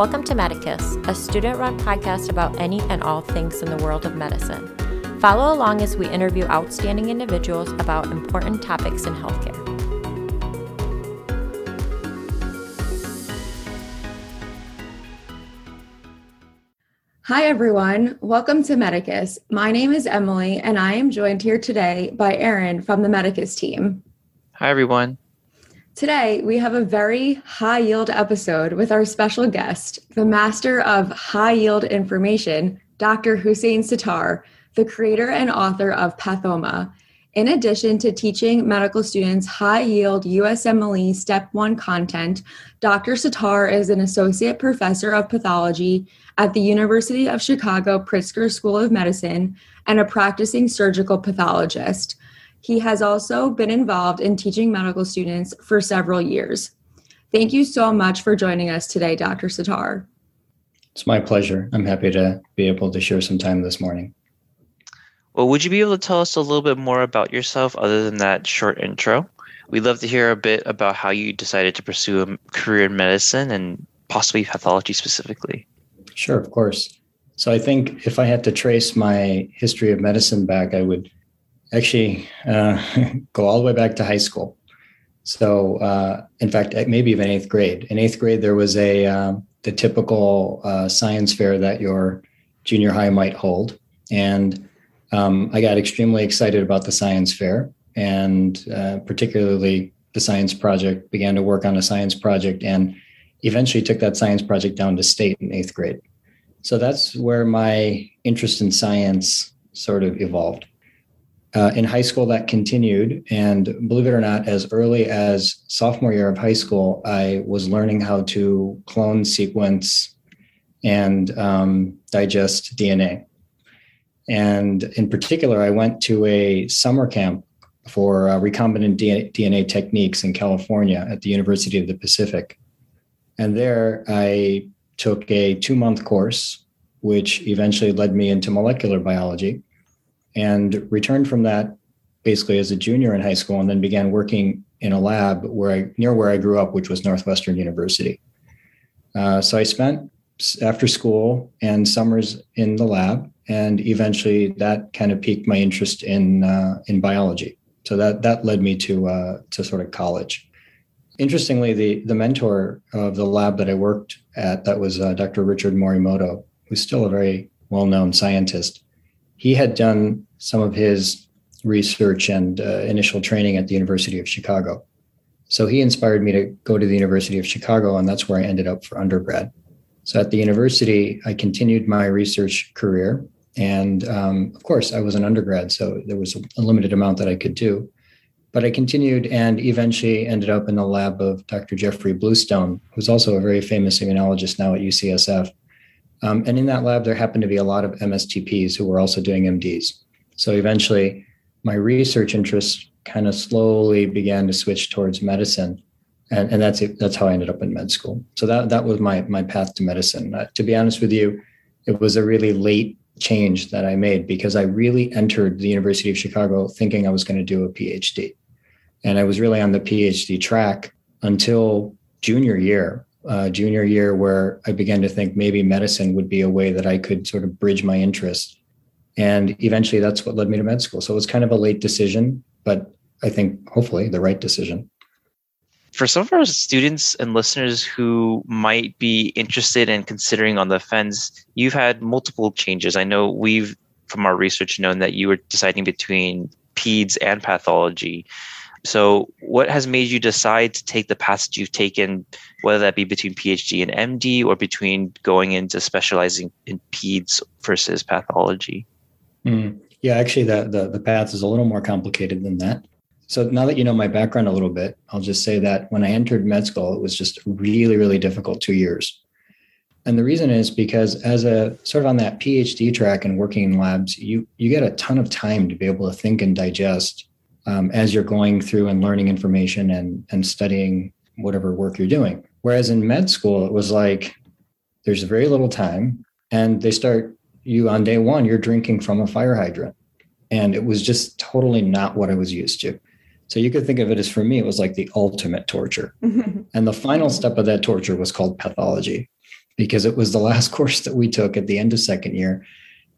Welcome to Medicus, a student-run podcast about any and all things in the world of medicine. Follow along as we interview outstanding individuals about important topics in healthcare. Hi, everyone. Welcome to Medicus. My name is Emily, and I am joined here today by Aaron from the Medicus team. Hi, everyone. Today, we have a very high-yield episode with our special guest, the master of high-yield information, Dr. Hussein Sattar, the creator and author of Pathoma. In addition to teaching medical students high-yield USMLE Step 1 content, Dr. Sattar is an associate professor of pathology at the University of Chicago Pritzker School of Medicine and a practicing surgical pathologist. He has also been involved in teaching medical students for several years. Thank you so much for joining us today, Dr. Sattar. It's my pleasure. I'm happy to be able to share some time this morning. Well, would you be able to tell us a little bit more about yourself other than that short intro? We'd love to hear a bit about how you decided to pursue a career in medicine and possibly pathology specifically. Sure, of course. So I think if I had to trace my history of medicine back, I would actually go all the way back to high school. So in fact, maybe even eighth grade. In eighth grade, there was the typical science fair that your junior high might hold. And I got extremely excited about the science fair, and particularly the science project, began to work on a science project, and eventually took that science project down to state in eighth grade. So that's where my interest in science sort of evolved. In high school, that continued. And believe it or not, as early as sophomore year of high school, I was learning how to clone, sequence, and digest DNA. And in particular, I went to a summer camp for recombinant DNA techniques in California at the University of the Pacific. And there I took a 2-month course, which eventually led me into molecular biology, and returned from that basically as a junior in high school, and then began working in a lab near where I grew up, which was Northwestern University. So I spent after school and summers in the lab. And eventually that kind of piqued my interest in biology. So that led me to sort of college. Interestingly, the mentor of the lab that I worked at, that was Dr. Richard Morimoto, who's still a very well-known scientist. He had done some of his research and initial training at the University of Chicago. So he inspired me to go to the University of Chicago, and that's where I ended up for undergrad. So at the university, I continued my research career. And of course, I was an undergrad, so there was a limited amount that I could do. But I continued and eventually ended up in the lab of Dr. Jeffrey Bluestone, who's also a very famous immunologist now at UCSF. And in that lab, there happened to be a lot of MSTPs who were also doing MDs. So eventually, my research interests kind of slowly began to switch towards medicine. And that's it. That's how I ended up in med school. So that was my path to medicine. To be honest with you, it was a really late change that I made, because I really entered the University of Chicago thinking I was going to do a PhD. And I was really on the PhD track until junior year where I began to think maybe medicine would be a way that I could sort of bridge my interest. And eventually that's what led me to med school. So it was kind of a late decision, but I think hopefully the right decision. For some of our students and listeners who might be interested in considering on the fence, you've had multiple changes. I know we've, from our research, known that you were deciding between peds and pathology. So what has made you decide to take the path that you've taken, whether that be between PhD and MD or between going into specializing in peds versus pathology? Yeah, actually, the path is a little more complicated than that. So now that you know my background a little bit, I'll just say that when I entered med school, it was just really, really difficult 2 years. And the reason is because as a sort of on that PhD track and working in labs, you get a ton of time to be able to think and digest as you're going through and learning information and studying whatever work you're doing. Whereas in med school, it was like there's very little time, and they start you on day one, you're drinking from a fire hydrant. And it was just totally not what I was used to. So you could think of it as, for me, it was like the ultimate torture. And the final step of that torture was called pathology. because it was the last course that we took at the end of second year.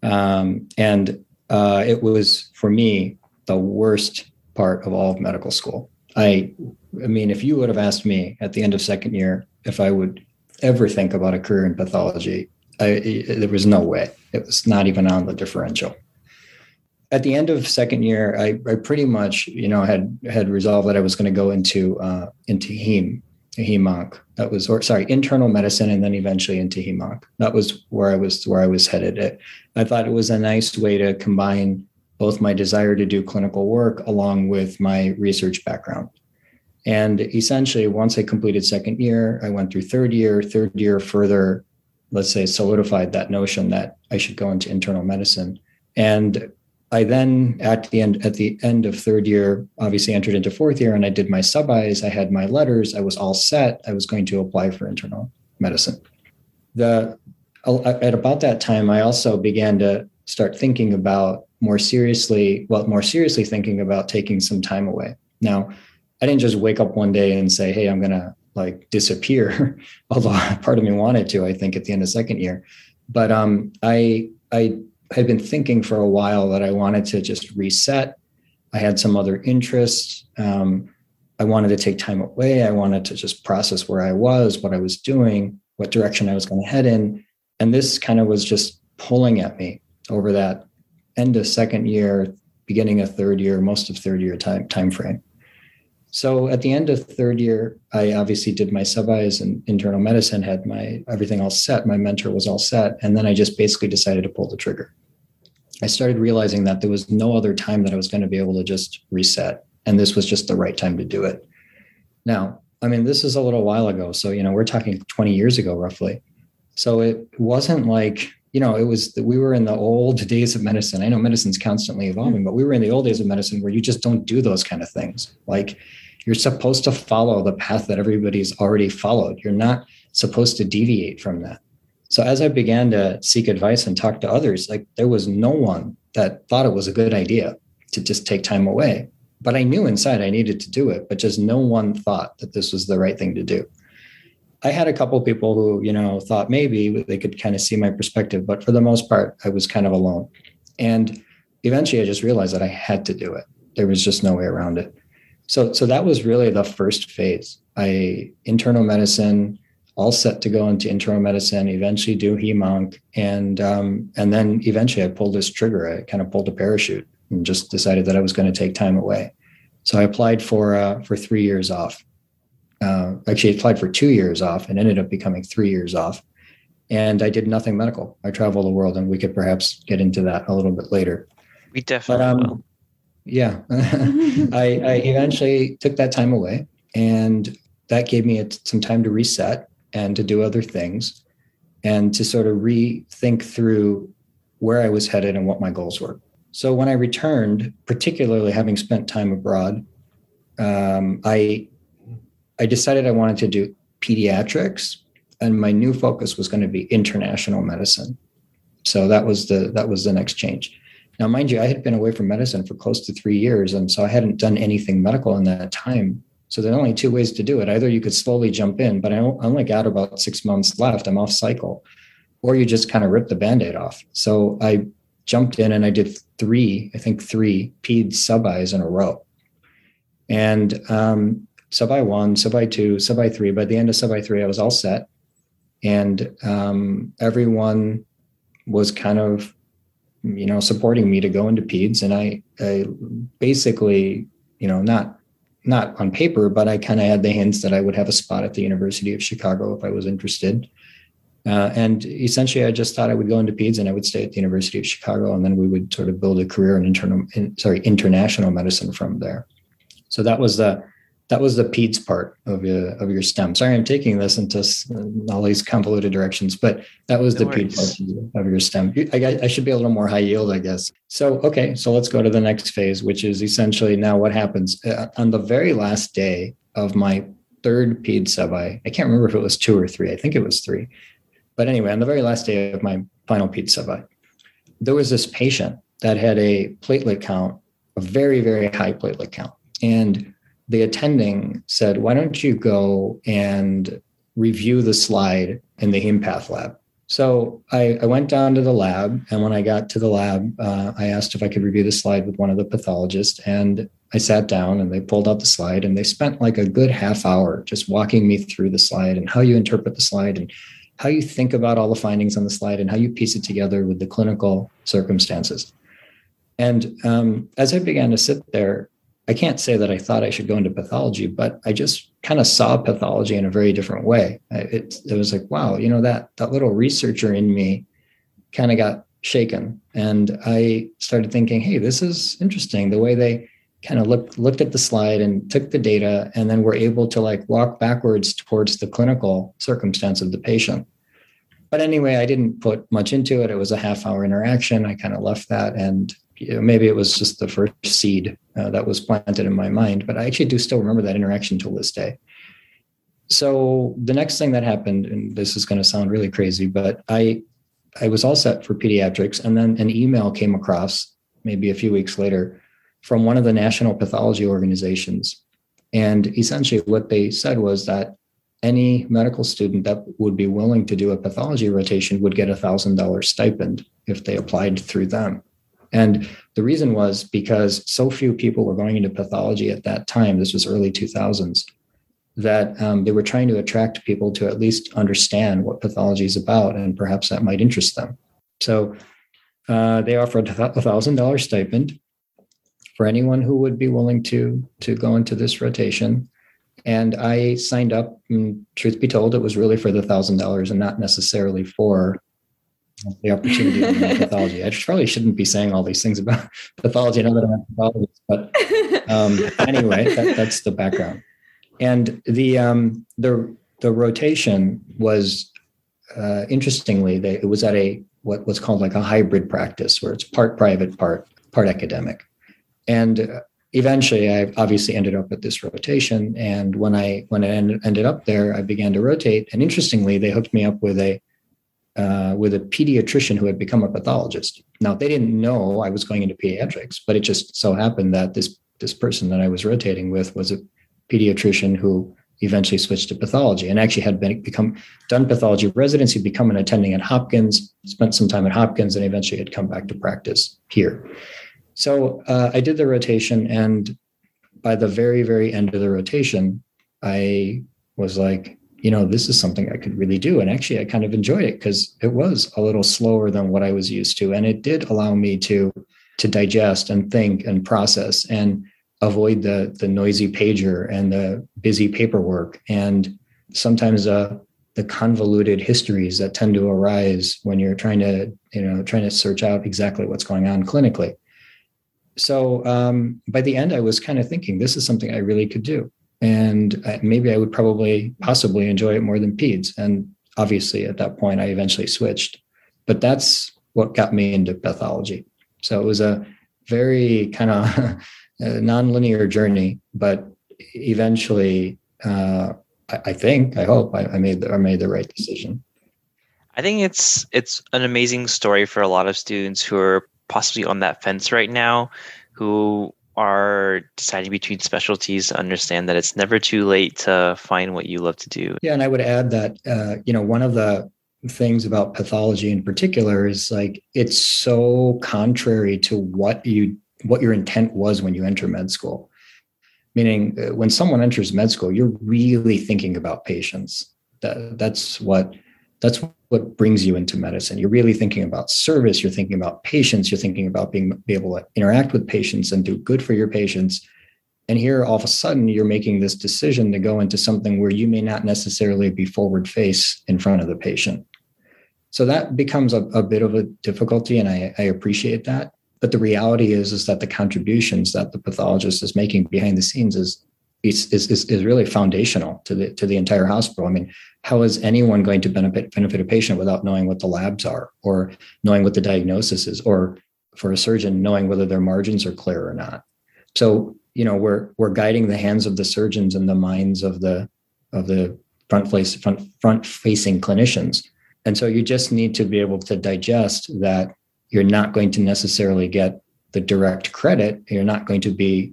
And it was, for me, the worst part of all of medical school. I mean, if you would have asked me at the end of second year if I would ever think about a career in pathology, there was no way. It was not even on the differential. At the end of second year, I pretty much, had resolved that I was going to go into heme onc. That was, internal medicine, and then eventually into heme onc. That was where I was headed. I thought it was a nice way to combine both my desire to do clinical work along with my research background. And essentially, once I completed second year, I went through third year. Third year further, let's say, solidified that notion that I should go into internal medicine. And I then, at the end of third year, obviously entered into fourth year, and I did my sub-I's. I had my letters. I was all set. I was going to apply for internal medicine. At about that time, I also began to start thinking about more seriously thinking about taking some time away. Now, I didn't just wake up one day and say, hey, I'm going to disappear, although part of me wanted to, I think, at the end of second year. But I had been thinking for a while that I wanted to just reset. I had some other interests. I wanted to take time away. I wanted to just process where I was, what I was doing, what direction I was going to head in. And this kind of was just pulling at me over that end of second year, beginning of third year, most of third year timeframe. So at the end of third year, I obviously did my sub-I's in internal medicine, had my everything all set. My mentor was all set. And then I just basically decided to pull the trigger. I started realizing that there was no other time that I was going to be able to just reset. And this was just the right time to do it. Now, I mean, this is a little while ago. So, we're talking 20 years ago, roughly. So it wasn't like, we were in the old days of medicine. I know medicine's constantly evolving, but we were in the old days of medicine where you just don't do those kind of things. You're supposed to follow the path that everybody's already followed. You're not supposed to deviate from that. So as I began to seek advice and talk to others, there was no one that thought it was a good idea to just take time away. But I knew inside I needed to do it, but just no one thought that this was the right thing to do. I had a couple of people who, thought maybe they could kind of see my perspective, but for the most part, I was kind of alone. And eventually I just realized that I had to do it. There was just no way around it. So that was really the first phase. Internal medicine, all set to go into internal medicine, eventually do heme onc, and then eventually I pulled this trigger. I kind of pulled a parachute and just decided that I was going to take time away. So I applied for 3 years off. Actually, I applied for 2 years off and ended up becoming 3 years off. And I did nothing medical. I traveled the world, and we could perhaps get into that a little bit later. We definitely will. Yeah, I eventually took that time away, and that gave me some time to reset and to do other things and to sort of rethink through where I was headed and what my goals were. So when I returned, particularly having spent time abroad, I decided I wanted to do pediatrics, and my new focus was going to be international medicine. So that was the next change. Now, mind you, I had been away from medicine for close to 3 years, and so I hadn't done anything medical in that time. So there are only two ways to do it. Either you could slowly jump in, but I only got about 6 months left. I'm off cycle. Or you just kind of rip the Band-Aid off. So I jumped in and I did three PED sub-I's in a row. And sub-I 1, sub-I 2, sub-I 3. By the end of sub-I 3, I was all set. And everyone was kind of supporting me to go into peds. And I basically, not on paper, but I kind of had the hints that I would have a spot at the University of Chicago if I was interested. And essentially, I just thought I would go into peds and I would stay at the University of Chicago. And then we would sort of build a career in international medicine from there. So that was the peds part of your STEM. Sorry, I'm taking this into all these convoluted directions, but that was the peds part of your STEM. I should be a little more high yield, I guess. So let's go to the next phase, which is essentially now what happens on the very last day of my third peds sub-I. I can't remember if it was two or three. I think it was three. But anyway, on the very last day of my final peds sub-I, there was this patient that had a platelet count, a very, very high platelet count. And the attending said, why don't you go and review the slide in the HemePath lab. So I went down to the lab, and when I got to the lab, I asked if I could review the slide with one of the pathologists, and I sat down and they pulled out the slide, and they spent like a good half hour just walking me through the slide and how you interpret the slide and how you think about all the findings on the slide and how you piece it together with the clinical circumstances. And as I began to sit there, I can't say that I thought I should go into pathology, but I just kind of saw pathology in a very different way. It was like, wow, you know, that little researcher in me kind of got shaken. And I started thinking, hey, this is interesting. The way they kind of looked at the slide and took the data, and then were able to like walk backwards towards the clinical circumstance of the patient. But anyway, I didn't put much into it. It was a half hour interaction. I kind of left that, and maybe it was just the first seed that was planted in my mind, but I actually do still remember that interaction till this day. So the next thing that happened, and this is going to sound really crazy, but I was all set for pediatrics. And then an email came across maybe a few weeks later from one of the national pathology organizations. And essentially what they said was that any medical student that would be willing to do a pathology rotation would get $1,000 stipend if they applied through them. And the reason was because so few people were going into pathology at that time, this was early 2000s, that they were trying to attract people to at least understand what pathology is about, and perhaps that might interest them. So they offered a $1,000 stipend for anyone who would be willing to go into this rotation. And I signed up, and truth be told, it was really for the $1,000 and not necessarily for the opportunity of pathology. I probably shouldn't be saying all these things about pathology and other pathologists, but anyway, that's the background. And the rotation was interestingly, it was at what's called like a hybrid practice, where it's part private, part academic. And eventually, I obviously ended up at this rotation. And when I ended up there, I began to rotate. And interestingly, they hooked me up with a pediatrician who had become a pathologist. Now, they didn't know I was going into pediatrics, but it just so happened that this person that I was rotating with was a pediatrician who eventually switched to pathology and actually had done pathology residency, become an attending at Hopkins, spent some time at Hopkins, and eventually had come back to practice here. So I did the rotation, and by the very, very end of the rotation, I was like, you know, this is something I could really do. And actually, I kind of enjoyed it because it was a little slower than what I was used to. And it did allow me to digest and think and process and avoid the noisy pager and the busy paperwork and sometimes the convoluted histories that tend to arise when you're trying to search out exactly what's going on clinically. So by the end, I was kind of thinking, this is something I really could do. And maybe I would possibly enjoy it more than peds. And obviously at that point, I eventually switched, but that's what got me into pathology. So it was a very kind of nonlinear journey, but eventually I made the right decision. I think it's an amazing story for a lot of students who are possibly on that fence right now, who are deciding between specialties, to understand that it's never too late to find what you love to do. Yeah. And I would add that, one of the things about pathology in particular is like, it's so contrary to what your intent was when you enter med school. Meaning when someone enters med school, you're really thinking about patients. That's what brings you into medicine. You're really thinking about service. You're thinking about patients. You're thinking about being able to interact with patients and do good for your patients. And here, all of a sudden, you're making this decision to go into something where you may not necessarily be forward face in front of the patient. So that becomes a bit of a difficulty, and I appreciate that. But the reality is that the contributions that the pathologist is making behind the scenes is really foundational to the entire hospital. I mean, how is anyone going to benefit a patient without knowing what the labs are, or knowing what the diagnosis is, or for a surgeon, knowing whether their margins are clear or not? So, you know, we're guiding the hands of the surgeons and the minds of the front-facing clinicians. And so you just need to be able to digest that you're not going to necessarily get the direct credit. You're not going to be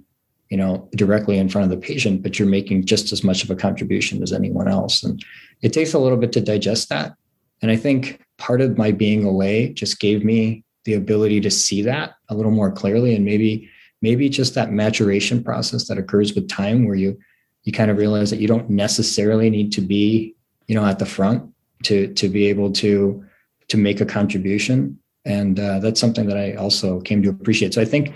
you know, directly in front of the patient, but you're making just as much of a contribution as anyone else. And it takes a little bit to digest that. And I think part of my being away just gave me the ability to see that a little more clearly. And maybe just that maturation process that occurs with time, where you kind of realize that you don't necessarily need to be, you know, at the front to be able to make a contribution. And that's something that I also came to appreciate. So I think,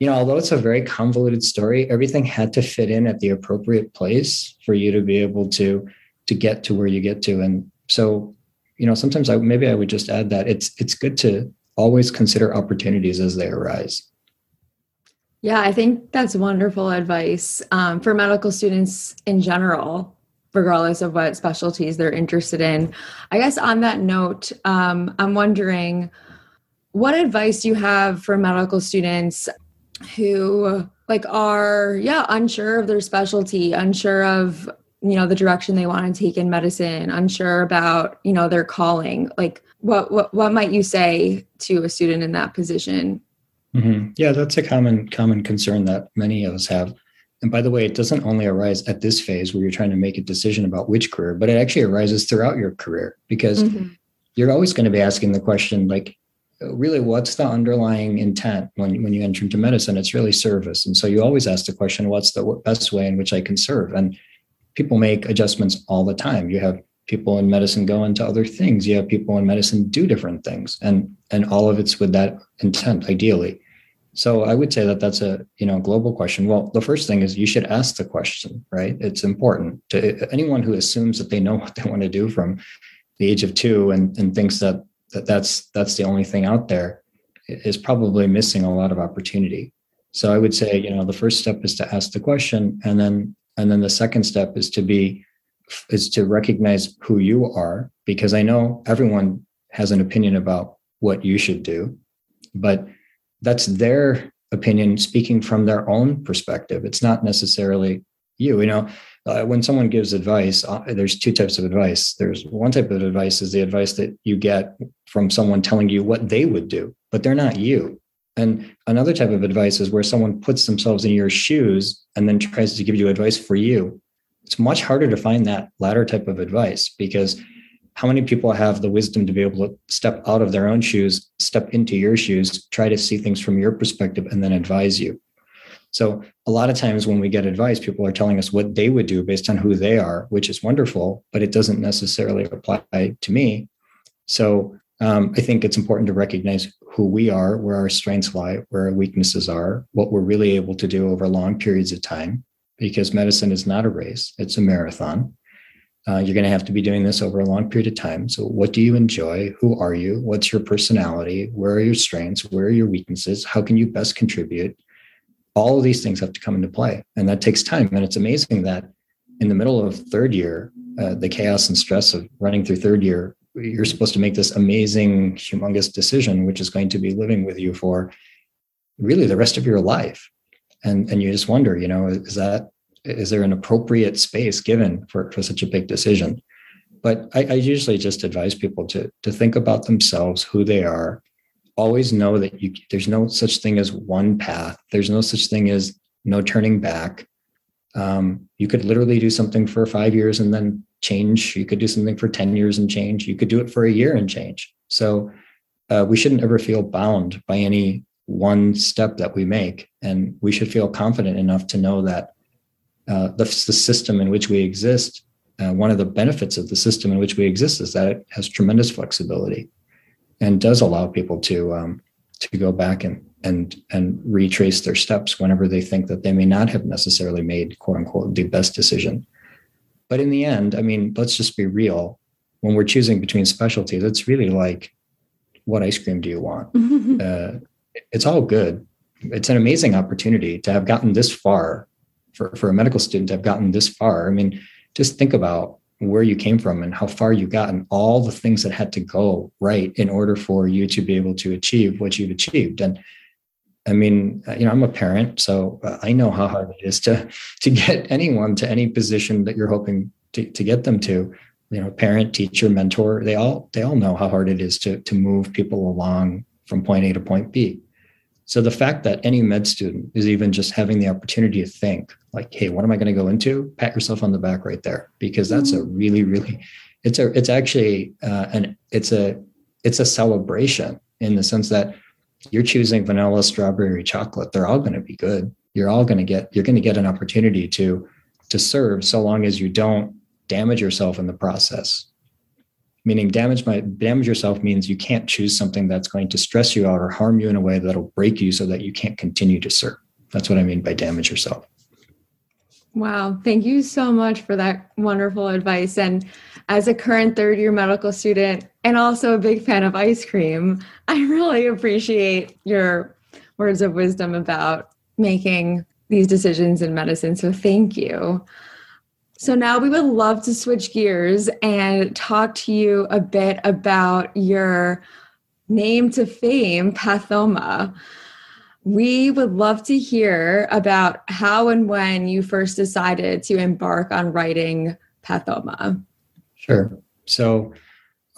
you know, although it's a very convoluted story, everything had to fit in at the appropriate place for you to be able to get to where you get to. And so, you know, sometimes I would just add that it's good to always consider opportunities as they arise. Yeah, I think that's wonderful advice for medical students in general, regardless of what specialties they're interested in. I guess on that note, I'm wondering, what advice do you have for medical students who are unsure of their specialty, unsure of, you know, the direction they want to take in medicine, unsure about, you know, their calling? Like what might you say to a student in that position? Mm-hmm. Yeah, that's a common concern that many of us have. And by the way, it doesn't only arise at this phase where you're trying to make a decision about which career, but it actually arises throughout your career, because mm-hmm. you're always going to be asking the question, like, really, what's the underlying intent when you enter into medicine? It's really service. And so you always ask the question, what's the best way in which I can serve? And people make adjustments all the time. You have people in medicine go into other things. You have people in medicine do different things, and all of it's with that intent, ideally. So I would say that that's a, you know, global question. Well, the first thing is you should ask the question, right? It's important to anyone who assumes that they know what they want to do from the age of 2 and thinks that's the only thing out there, is probably missing a lot of opportunity. So I would say, you know, the first step is to ask the question. And then the second step is to recognize who you are, because I know everyone has an opinion about what you should do, but that's their opinion speaking from their own perspective. It's not necessarily you, you know. When someone gives advice, there's two types of advice. There's one type of advice is the advice that you get from someone telling you what they would do, but they're not you. And another type of advice is where someone puts themselves in your shoes and then tries to give you advice for you. It's much harder to find that latter type of advice, because how many people have the wisdom to be able to step out of their own shoes, step into your shoes, try to see things from your perspective, and then advise you? So a lot of times when we get advice, people are telling us what they would do based on who they are, which is wonderful, but it doesn't necessarily apply to me. So I think it's important to recognize who we are, where our strengths lie, where our weaknesses are, what we're really able to do over long periods of time, because medicine is not a race. It's a marathon. You're going to have to be doing this over a long period of time. So what do you enjoy? Who are you? What's your personality? Where are your strengths? Where are your weaknesses? How can you best contribute? All of these things have to come into play, and that takes time. And it's amazing that in the middle of third year, the chaos and stress of running through third year, you're supposed to make this amazing, humongous decision, which is going to be living with you for really the rest of your life. And you just wonder, you know, is there an appropriate space given for such a big decision? But I usually just advise people to think about themselves, who they are. Always know that there's no such thing as one path. There's no such thing as no turning back. You could literally do something for 5 years and then change. You could do something for 10 years and change. You could do it for a year and change. So we shouldn't ever feel bound by any one step that we make. And we should feel confident enough to know that the system in which we exist, one of the benefits of the system in which we exist is that it has tremendous flexibility, and does allow people to go back and retrace their steps whenever they think that they may not have necessarily made, quote unquote, the best decision. But in the end, I mean, let's just be real. When we're choosing between specialties, it's really like, what ice cream do you want? It's all good. It's an amazing opportunity to have gotten this far, for a medical student to have gotten this far. I mean, just think about where you came from and how far you got and all the things that had to go right in order for you to be able to achieve what you've achieved. And I mean, you know, I'm a parent, so I know how hard it is to get anyone to any position that you're hoping to get them to. You know, parent, teacher, mentor, they all know how hard it is to move people along from point A to point B. So the fact that any med student is even just having the opportunity to think like, hey, what am I going to go into? Pat yourself on the back right there, because that's a really, really, it's actually a celebration in the sense that you're choosing vanilla, strawberry, chocolate. They're all going to be good. You're going to get an opportunity to serve so long as you don't damage yourself in the process. Meaning damage yourself means you can't choose something that's going to stress you out or harm you in a way that'll break you so that you can't continue to serve. That's what I mean by damage yourself. Wow. Thank you so much for that wonderful advice. And as a current third-year medical student and also a big fan of ice cream, I really appreciate your words of wisdom about making these decisions in medicine. So thank you. So now we would love to switch gears and talk to you a bit about your name to fame, Pathoma. We would love to hear about how and when you first decided to embark on writing Pathoma. Sure. So,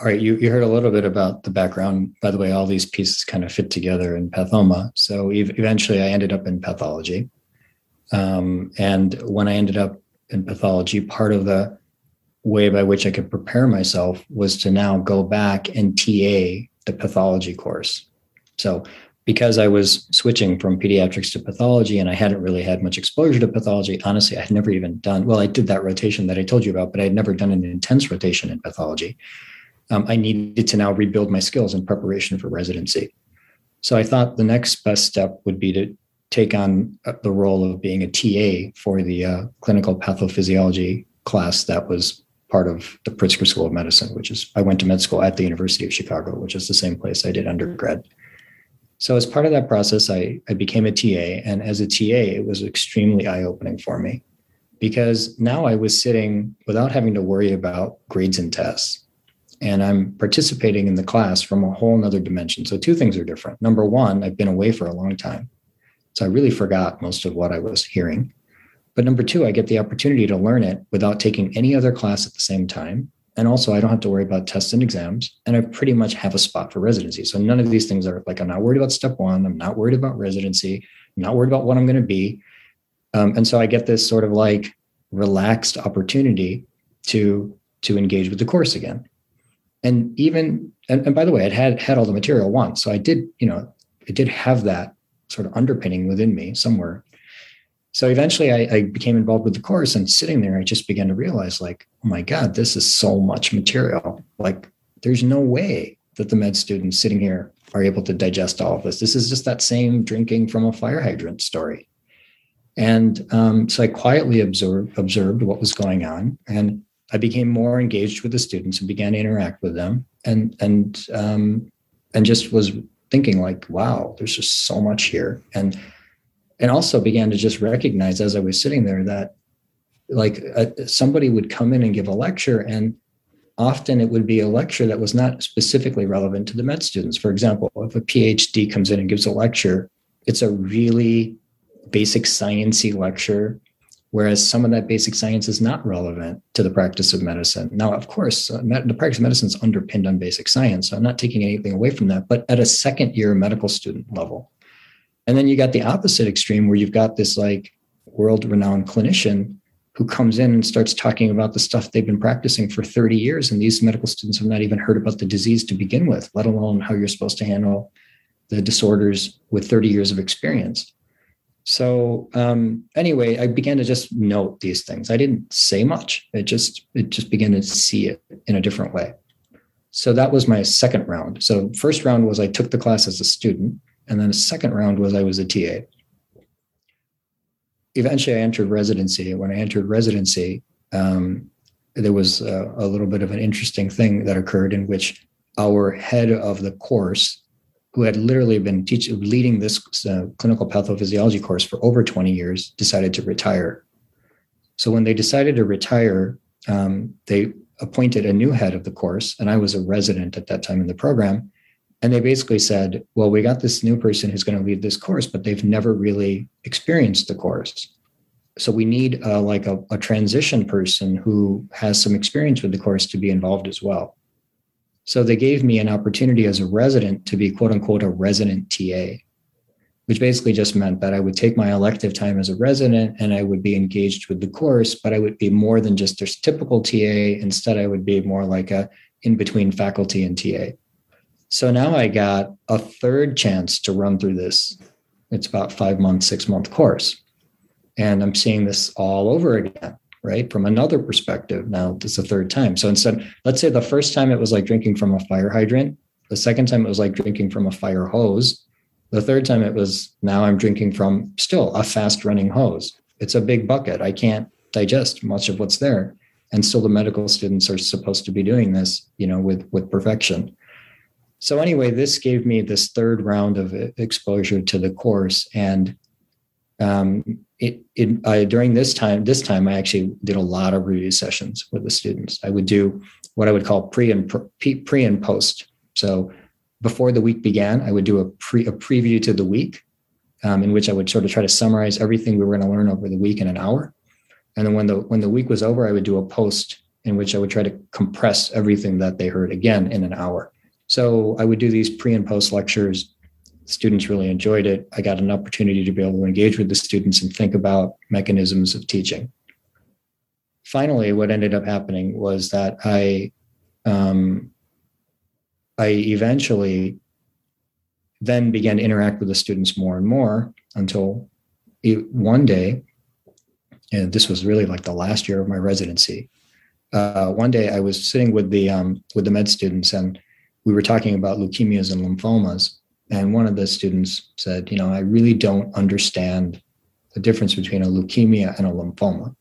all right, you heard a little bit about the background. By the way, all these pieces kind of fit together in Pathoma. So eventually I ended up in pathology. And when I ended up in pathology, part of the way by which I could prepare myself was to now go back and TA the pathology course. So because I was switching from pediatrics to pathology and I hadn't really had much exposure to pathology, honestly, I had never even done, well, I did that rotation that I told you about, but I had never done an intense rotation in pathology. I needed to now rebuild my skills in preparation for residency. So I thought the next best step would be to take on the role of being a TA for the clinical pathophysiology class that was part of the Pritzker School of Medicine, which is, I went to med school at the University of Chicago, which is the same place I did undergrad. So as part of that process, I became a TA. And as a TA, it was extremely eye-opening for me because now I was sitting without having to worry about grades and tests. And I'm participating in the class from a whole nother dimension. So two things are different. Number one, I've been away for a long time. So I really forgot most of what I was hearing. But number two, I get the opportunity to learn it without taking any other class at the same time. And also, I don't have to worry about tests and exams. And I pretty much have a spot for residency. So none of these things are like, I'm not worried about step one. I'm not worried about residency. I'm not worried about what I'm going to be. And so I get this sort of like relaxed opportunity to engage with the course again. And even, and by the way, I'd had all the material once. So I did, I did have that sort of underpinning within me somewhere. So eventually I became involved with the course, and sitting there, I just began to realize like, oh my God, this is so much material. Like there's no way that the med students sitting here are able to digest all of this. This is just that same drinking from a fire hydrant story. And so I quietly observed what was going on, and I became more engaged with the students and began to interact with them and just was thinking like, wow, there's just so much here. And also began to just recognize as I was sitting there that like somebody would come in and give a lecture, and often it would be a lecture that was not specifically relevant to the med students. For example, if a PhD comes in and gives a lecture, it's a really basic sciencey lecture, whereas some of that basic science is not relevant to the practice of medicine. Now, of course, the practice of medicine is underpinned on basic science, so I'm not taking anything away from that, but at a second-year medical student level. And then you got the opposite extreme where you've got this like world-renowned clinician who comes in and starts talking about the stuff they've been practicing for 30 years, and these medical students have not even heard about the disease to begin with, let alone how you're supposed to handle the disorders with 30 years of experience. So anyway, I began to just note these things. I didn't say much. It just began to see it in a different way. So that was my second round. So first round was I took the class as a student. And then the second round was I was a TA. Eventually, I entered residency. When I entered residency, there was a little bit of an interesting thing that occurred in which our head of the course, who had literally been leading this clinical pathophysiology course for over 20 years, decided to retire. So when they decided to retire, they appointed a new head of the course, and I was a resident at that time in the program. And they basically said, well, we got this new person who's going to lead this course, but they've never really experienced the course. So we need a transition person who has some experience with the course to be involved as well. So they gave me an opportunity as a resident to be, quote unquote, a resident TA. which basically just meant that I would take my elective time as a resident and I would be engaged with the course, but I would be more than just a typical TA. Instead, I would be more like a in-between faculty and TA. So now I got a third chance to run through this. It's about 5 month, 6 month course. And I'm seeing this all over again, right? From another perspective. Now it's the third time. So instead, let's say the first time it was like drinking from a fire hydrant. The second time it was like drinking from a fire hose. The third time it was, now I'm drinking from still a fast running hose. It's a big bucket. I can't digest much of what's there. And still the medical students are supposed to be doing this, you know, with perfection. So anyway, this gave me this third round of exposure to the course. And during this time, I actually did a lot of review sessions with the students. I would do what I would call pre and post. So before the week began, I would do a preview to the week, in which I would sort of try to summarize everything we were going to learn over the week in an hour. And then when the week was over, I would do a post in which I would try to compress everything that they heard again in an hour. So I would do these pre and post lectures. Students really enjoyed it. I got an opportunity to be able to engage with the students and think about mechanisms of teaching. Finally, what ended up happening was that I eventually then began to interact with the students more and more until one day, and this was really like the last year of my residency. One day I was sitting with the med students and we were talking about leukemias and lymphomas. And one of the students said, you know, I really don't understand the difference between a leukemia and a lymphoma.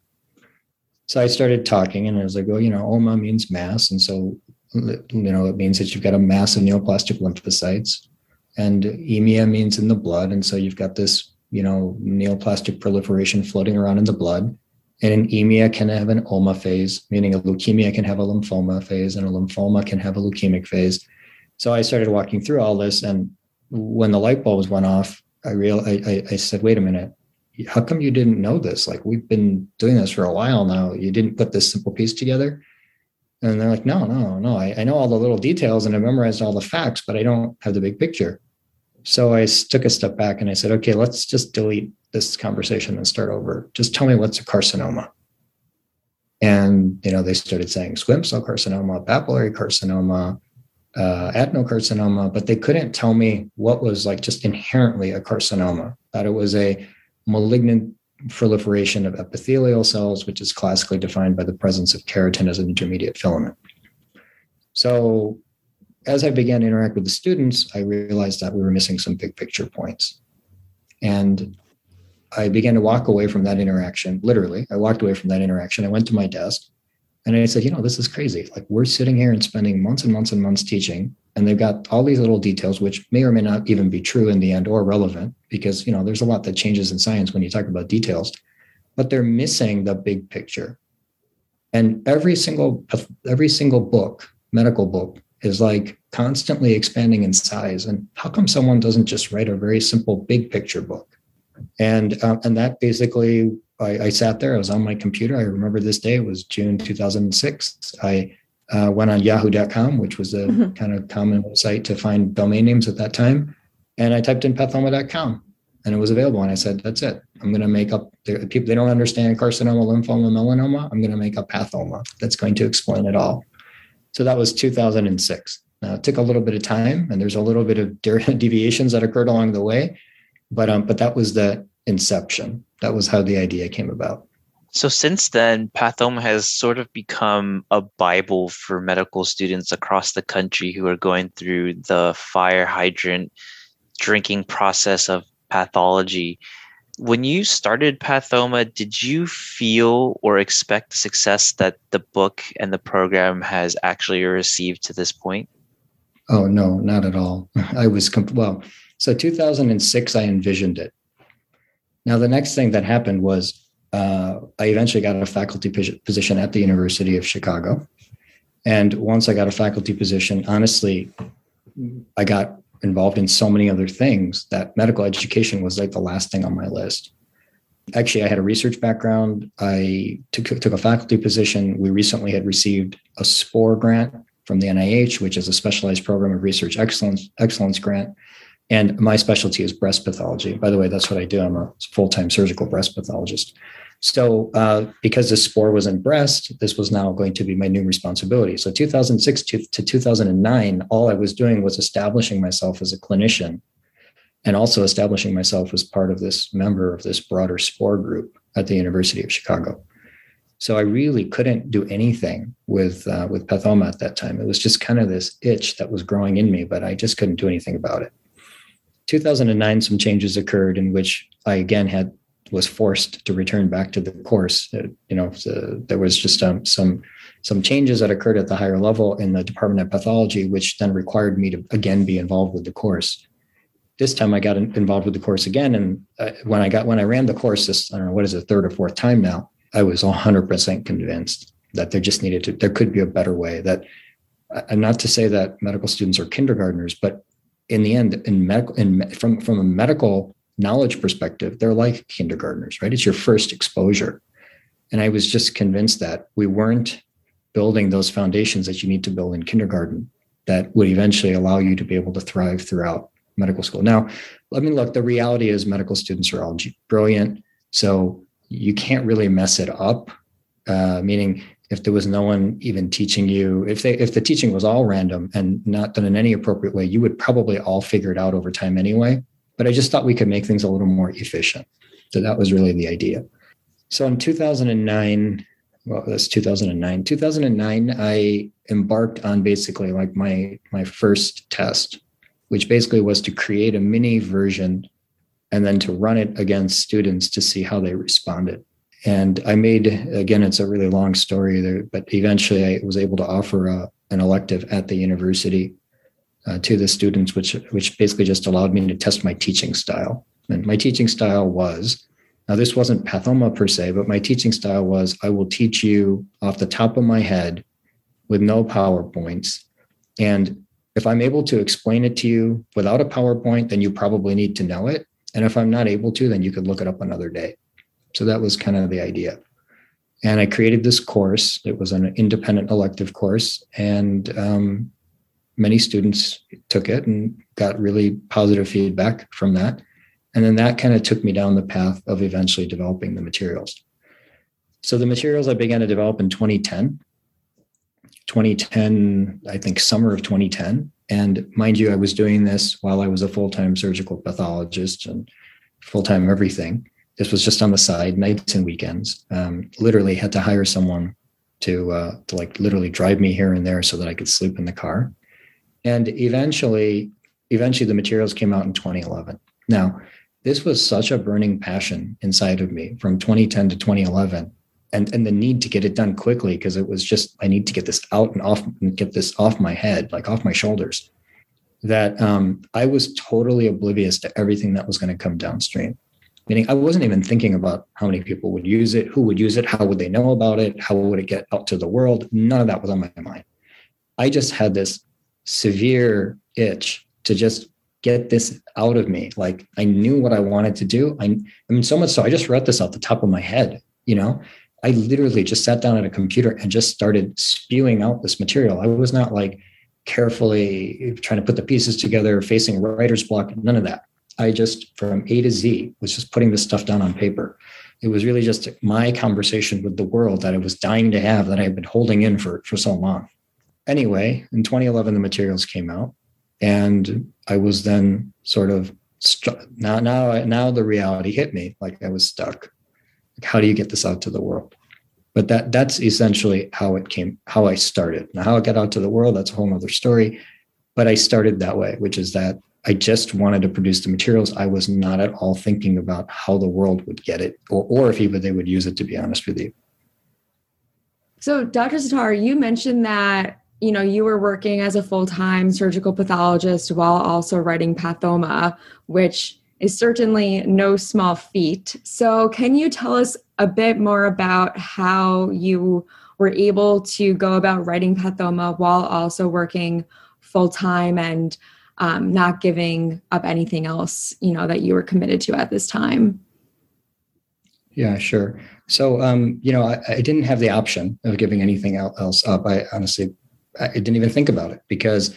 So I started talking and I was like, oh, you know, OMA means mass. And so, you know, it means that you've got a mass of neoplastic lymphocytes, and emia means in the blood. And so you've got this, you know, neoplastic proliferation floating around in the blood, and an emia can have an OMA phase, meaning a leukemia can have a lymphoma phase, and a lymphoma can have a leukemic phase. So I started walking through all this. And when the light bulbs went off, I said, wait a minute, how come you didn't know this? Like, we've been doing this for a while now. You didn't put this simple piece together. And they're like, no. I know all the little details and I memorized all the facts, but I don't have the big picture. So I took a step back and I said, okay, let's just delete this conversation and start over. Just tell me what's a carcinoma. And, you know, they started saying squamous cell carcinoma, papillary carcinoma, adenocarcinoma, but they couldn't tell me what was like just inherently a carcinoma, that it was a malignant proliferation of epithelial cells, which is classically defined by the presence of keratin as an intermediate filament. So as I began to interact with the students, I realized that we were missing some big picture points. And I began to walk away from that interaction. Literally, I walked away from that interaction. I went to my desk and I said, you know, this is crazy. Like, we're sitting here and spending months and months and months teaching, and they've got all these little details, which may or may not even be true in the end or relevant, because, you know, there's a lot that changes in science when you talk about details, but they're missing the big picture. And every single book, medical book, is like constantly expanding in size. And how come someone doesn't just write a very simple big picture book? And that basically, I sat there, I was on my computer. I remember this day, it was June 2006. I went on yahoo.com, which was a kind of common website to find domain names at that time. And I typed in pathoma.com and it was available. And I said, that's it. I'm going to make up people. They don't understand carcinoma, lymphoma, melanoma. I'm going to make up pathoma. That's going to explain it all. So that was 2006. Now, it took a little bit of time and there's a little bit of deviations that occurred along the way. But that was the inception. That was how the idea came about. So since then, Pathoma has sort of become a Bible for medical students across the country who are going through the fire hydrant drinking process of pathology. When you started Pathoma, did you feel or expect the success that the book and the program has actually received to this point? Oh, no, not at all. I was, so 2006, I envisioned it. Now, the next thing that happened was, I eventually got a faculty position at the University of Chicago. And once I got a faculty position, honestly, I got involved in so many other things that medical education was like the last thing on my list. Actually, I had a research background. I took a faculty position. We recently had received a SPORE grant from the NIH, which is a specialized program of research excellence grant. And my specialty is breast pathology. By the way, that's what I do. I'm a full-time surgical breast pathologist. So because this spore was in breast, this was now going to be my new responsibility. So 2006 to 2009, all I was doing was establishing myself as a clinician and also establishing myself as part of this member of this broader spore group at the University of Chicago. So I really couldn't do anything with Pathoma at that time. It was just kind of this itch that was growing in me, but I just couldn't do anything about it. 2009, some changes occurred in which I again was forced to return back to the course. There was just some changes that occurred at the higher level in the Department of Pathology, which then required me to again be involved with the course. This time I got involved with the course again, and when I ran the course, this, I don't know, what is it, third or fourth time now, I was 100% convinced that there could be a better way. That, and not to say that medical students are kindergartners, but in the end, from a medical knowledge perspective, they're like kindergartners, right? It's your first exposure. And I was just convinced that we weren't building those foundations that you need to build in kindergarten that would eventually allow you to be able to thrive throughout medical school. Now, I mean, look, the reality is medical students are all brilliant. So you can't really mess it up, meaning if there was no one even teaching you, if the teaching was all random and not done in any appropriate way, you would probably all figure it out over time anyway. But I just thought we could make things a little more efficient. So that was really the idea. So in 2009, I embarked on basically like my first test, which basically was to create a mini version and then to run it against students to see how they responded. And I made, again, it's a really long story there, but eventually I was able to offer an elective at the university to the students, which basically just allowed me to test my teaching style. And my teaching style was, now this wasn't Pathoma per se, but my teaching style was, I will teach you off the top of my head with no PowerPoints. And if I'm able to explain it to you without a PowerPoint, then you probably need to know it. And if I'm not able to, then you could look it up another day. So that was kind of the idea. And I created this course. It was an independent elective course. And many students took it and got really positive feedback from that. And then that kind of took me down the path of eventually developing the materials. So the materials I began to develop in 2010, I think summer of 2010. And mind you, I was doing this while I was a full-time surgical pathologist and full-time everything. This was just on the side, nights and weekends. Literally had to hire someone to like literally drive me here and there so that I could sleep in the car. And eventually the materials came out in 2011. Now, this was such a burning passion inside of me from 2010 to 2011. And the need to get it done quickly, because it was just, I need to get this out and off and get this off my head, like off my shoulders, that I was totally oblivious to everything that was going to come downstream. Meaning I wasn't even thinking about how many people would use it, who would use it, how would they know about it, how would it get out to the world? None of that was on my mind. I just had this severe itch to just get this out of me. Like I knew what I wanted to do. I mean, so much so I just wrote this off the top of my head, you know? I literally just sat down at a computer and just started spewing out this material. I was not like carefully trying to put the pieces together, facing writer's block, none of that. I just, from A to Z, was just putting this stuff down on paper. It was really just my conversation with the world that I was dying to have, that I had been holding in for so long. Anyway, in 2011, the materials came out, and I was then sort of stuck. Now the reality hit me, like I was stuck. How do you get this out to the world? But that's essentially how it came, how I started. Now, how it got out to the world, that's a whole other story. But I started that way, which is that I just wanted to produce the materials. I was not at all thinking about how the world would get it or if even they would use it, to be honest with you. So Dr. Sattar, you mentioned that, you know, you were working as a full-time surgical pathologist while also writing Pathoma, which is certainly no small feat. So can you tell us a bit more about how you were able to go about writing Pathoma while also working full-time and not giving up anything else, you know, that you were committed to at this time? Yeah, sure. So, I didn't have the option of giving anything else up. I honestly didn't even think about it because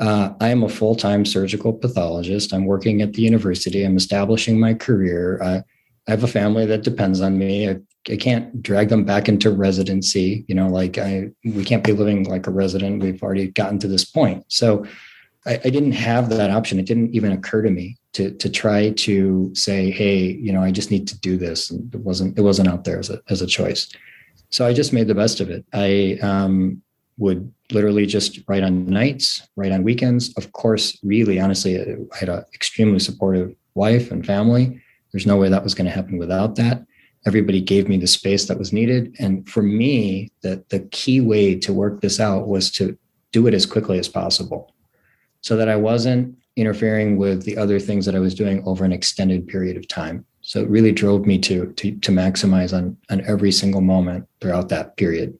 I am a full-time surgical pathologist. I'm working at the university. I'm establishing my career. I have a family that depends on me. I can't drag them back into residency. You know, like we can't be living like a resident. We've already gotten to this point. So I didn't have that option. It didn't even occur to me to try to say, hey, you know, I just need to do this. And it wasn't out there as a choice. So I just made the best of it. I would literally just write on nights, write on weekends. Of course, really, honestly, I had an extremely supportive wife and family. There's no way that was going to happen without that. Everybody gave me the space that was needed. And for me, the key way to work this out was to do it as quickly as possible so that I wasn't interfering with the other things that I was doing over an extended period of time. So it really drove me to maximize on every single moment throughout that period.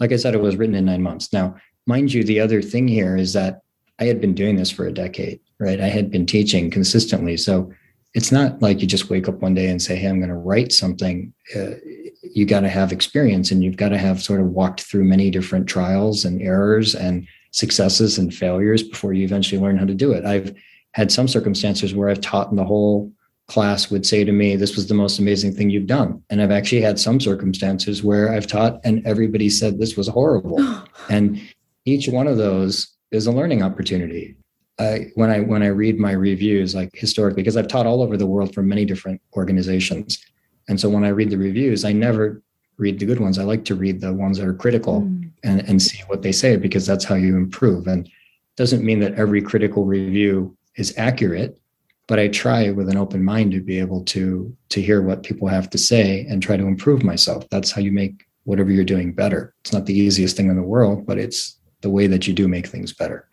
Like I said, it was written in 9 months. Now, mind you, the other thing here is that I had been doing this for a decade, right? I had been teaching consistently. So it's not like you just wake up one day and say, hey, I'm going to write something. You got to have experience, and you've got to have sort of walked through many different trials and errors and successes and failures before you eventually learn how to do it. I've had some circumstances where I've taught and the whole class would say to me, this was the most amazing thing you've done. And I've actually had some circumstances where I've taught and everybody said this was horrible. And each one of those is a learning opportunity. When I read my reviews, like historically, because I've taught all over the world for many different organizations. And so when I read the reviews, I never read the good ones. I like to read the ones that are critical and see what they say, because that's how you improve. And it doesn't mean that every critical review is accurate, but I try with an open mind to be able to hear what people have to say and try to improve myself. That's how you make whatever you're doing better. It's not the easiest thing in the world, but it's the way that you do make things better.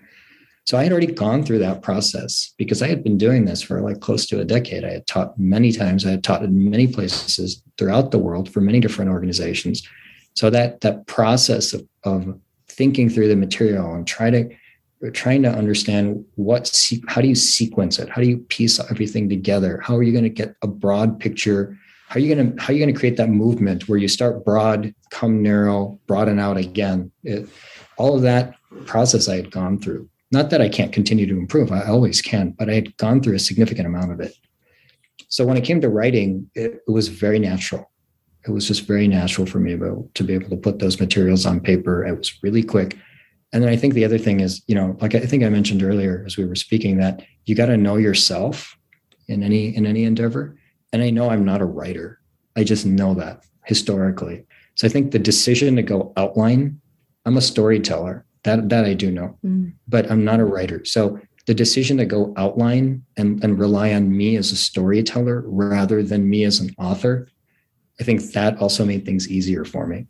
So I had already gone through that process because I had been doing this for like close to a decade. I had taught many times. I had taught in many places throughout the world for many different organizations. So that process of thinking through the material and trying to understand how do you sequence it? How do you piece everything together? How are you going to get a broad picture? How are you going to create that movement where you start broad, come narrow, broaden out again? All of that process I had gone through. Not that I can't continue to improve, I always can, but I had gone through a significant amount of it. So when it came to writing, it was very natural. It was just very natural for me to be able to put those materials on paper. It was really quick. And then I think the other thing is, you know, like I think I mentioned earlier as we were speaking, that you got to know yourself in any endeavor. And I know I'm not a writer. I just know that historically. So I think the decision to go outline, I'm a storyteller. That I do know, but I'm not a writer. So the decision to go outline and rely on me as a storyteller rather than me as an author, I think that also made things easier for me.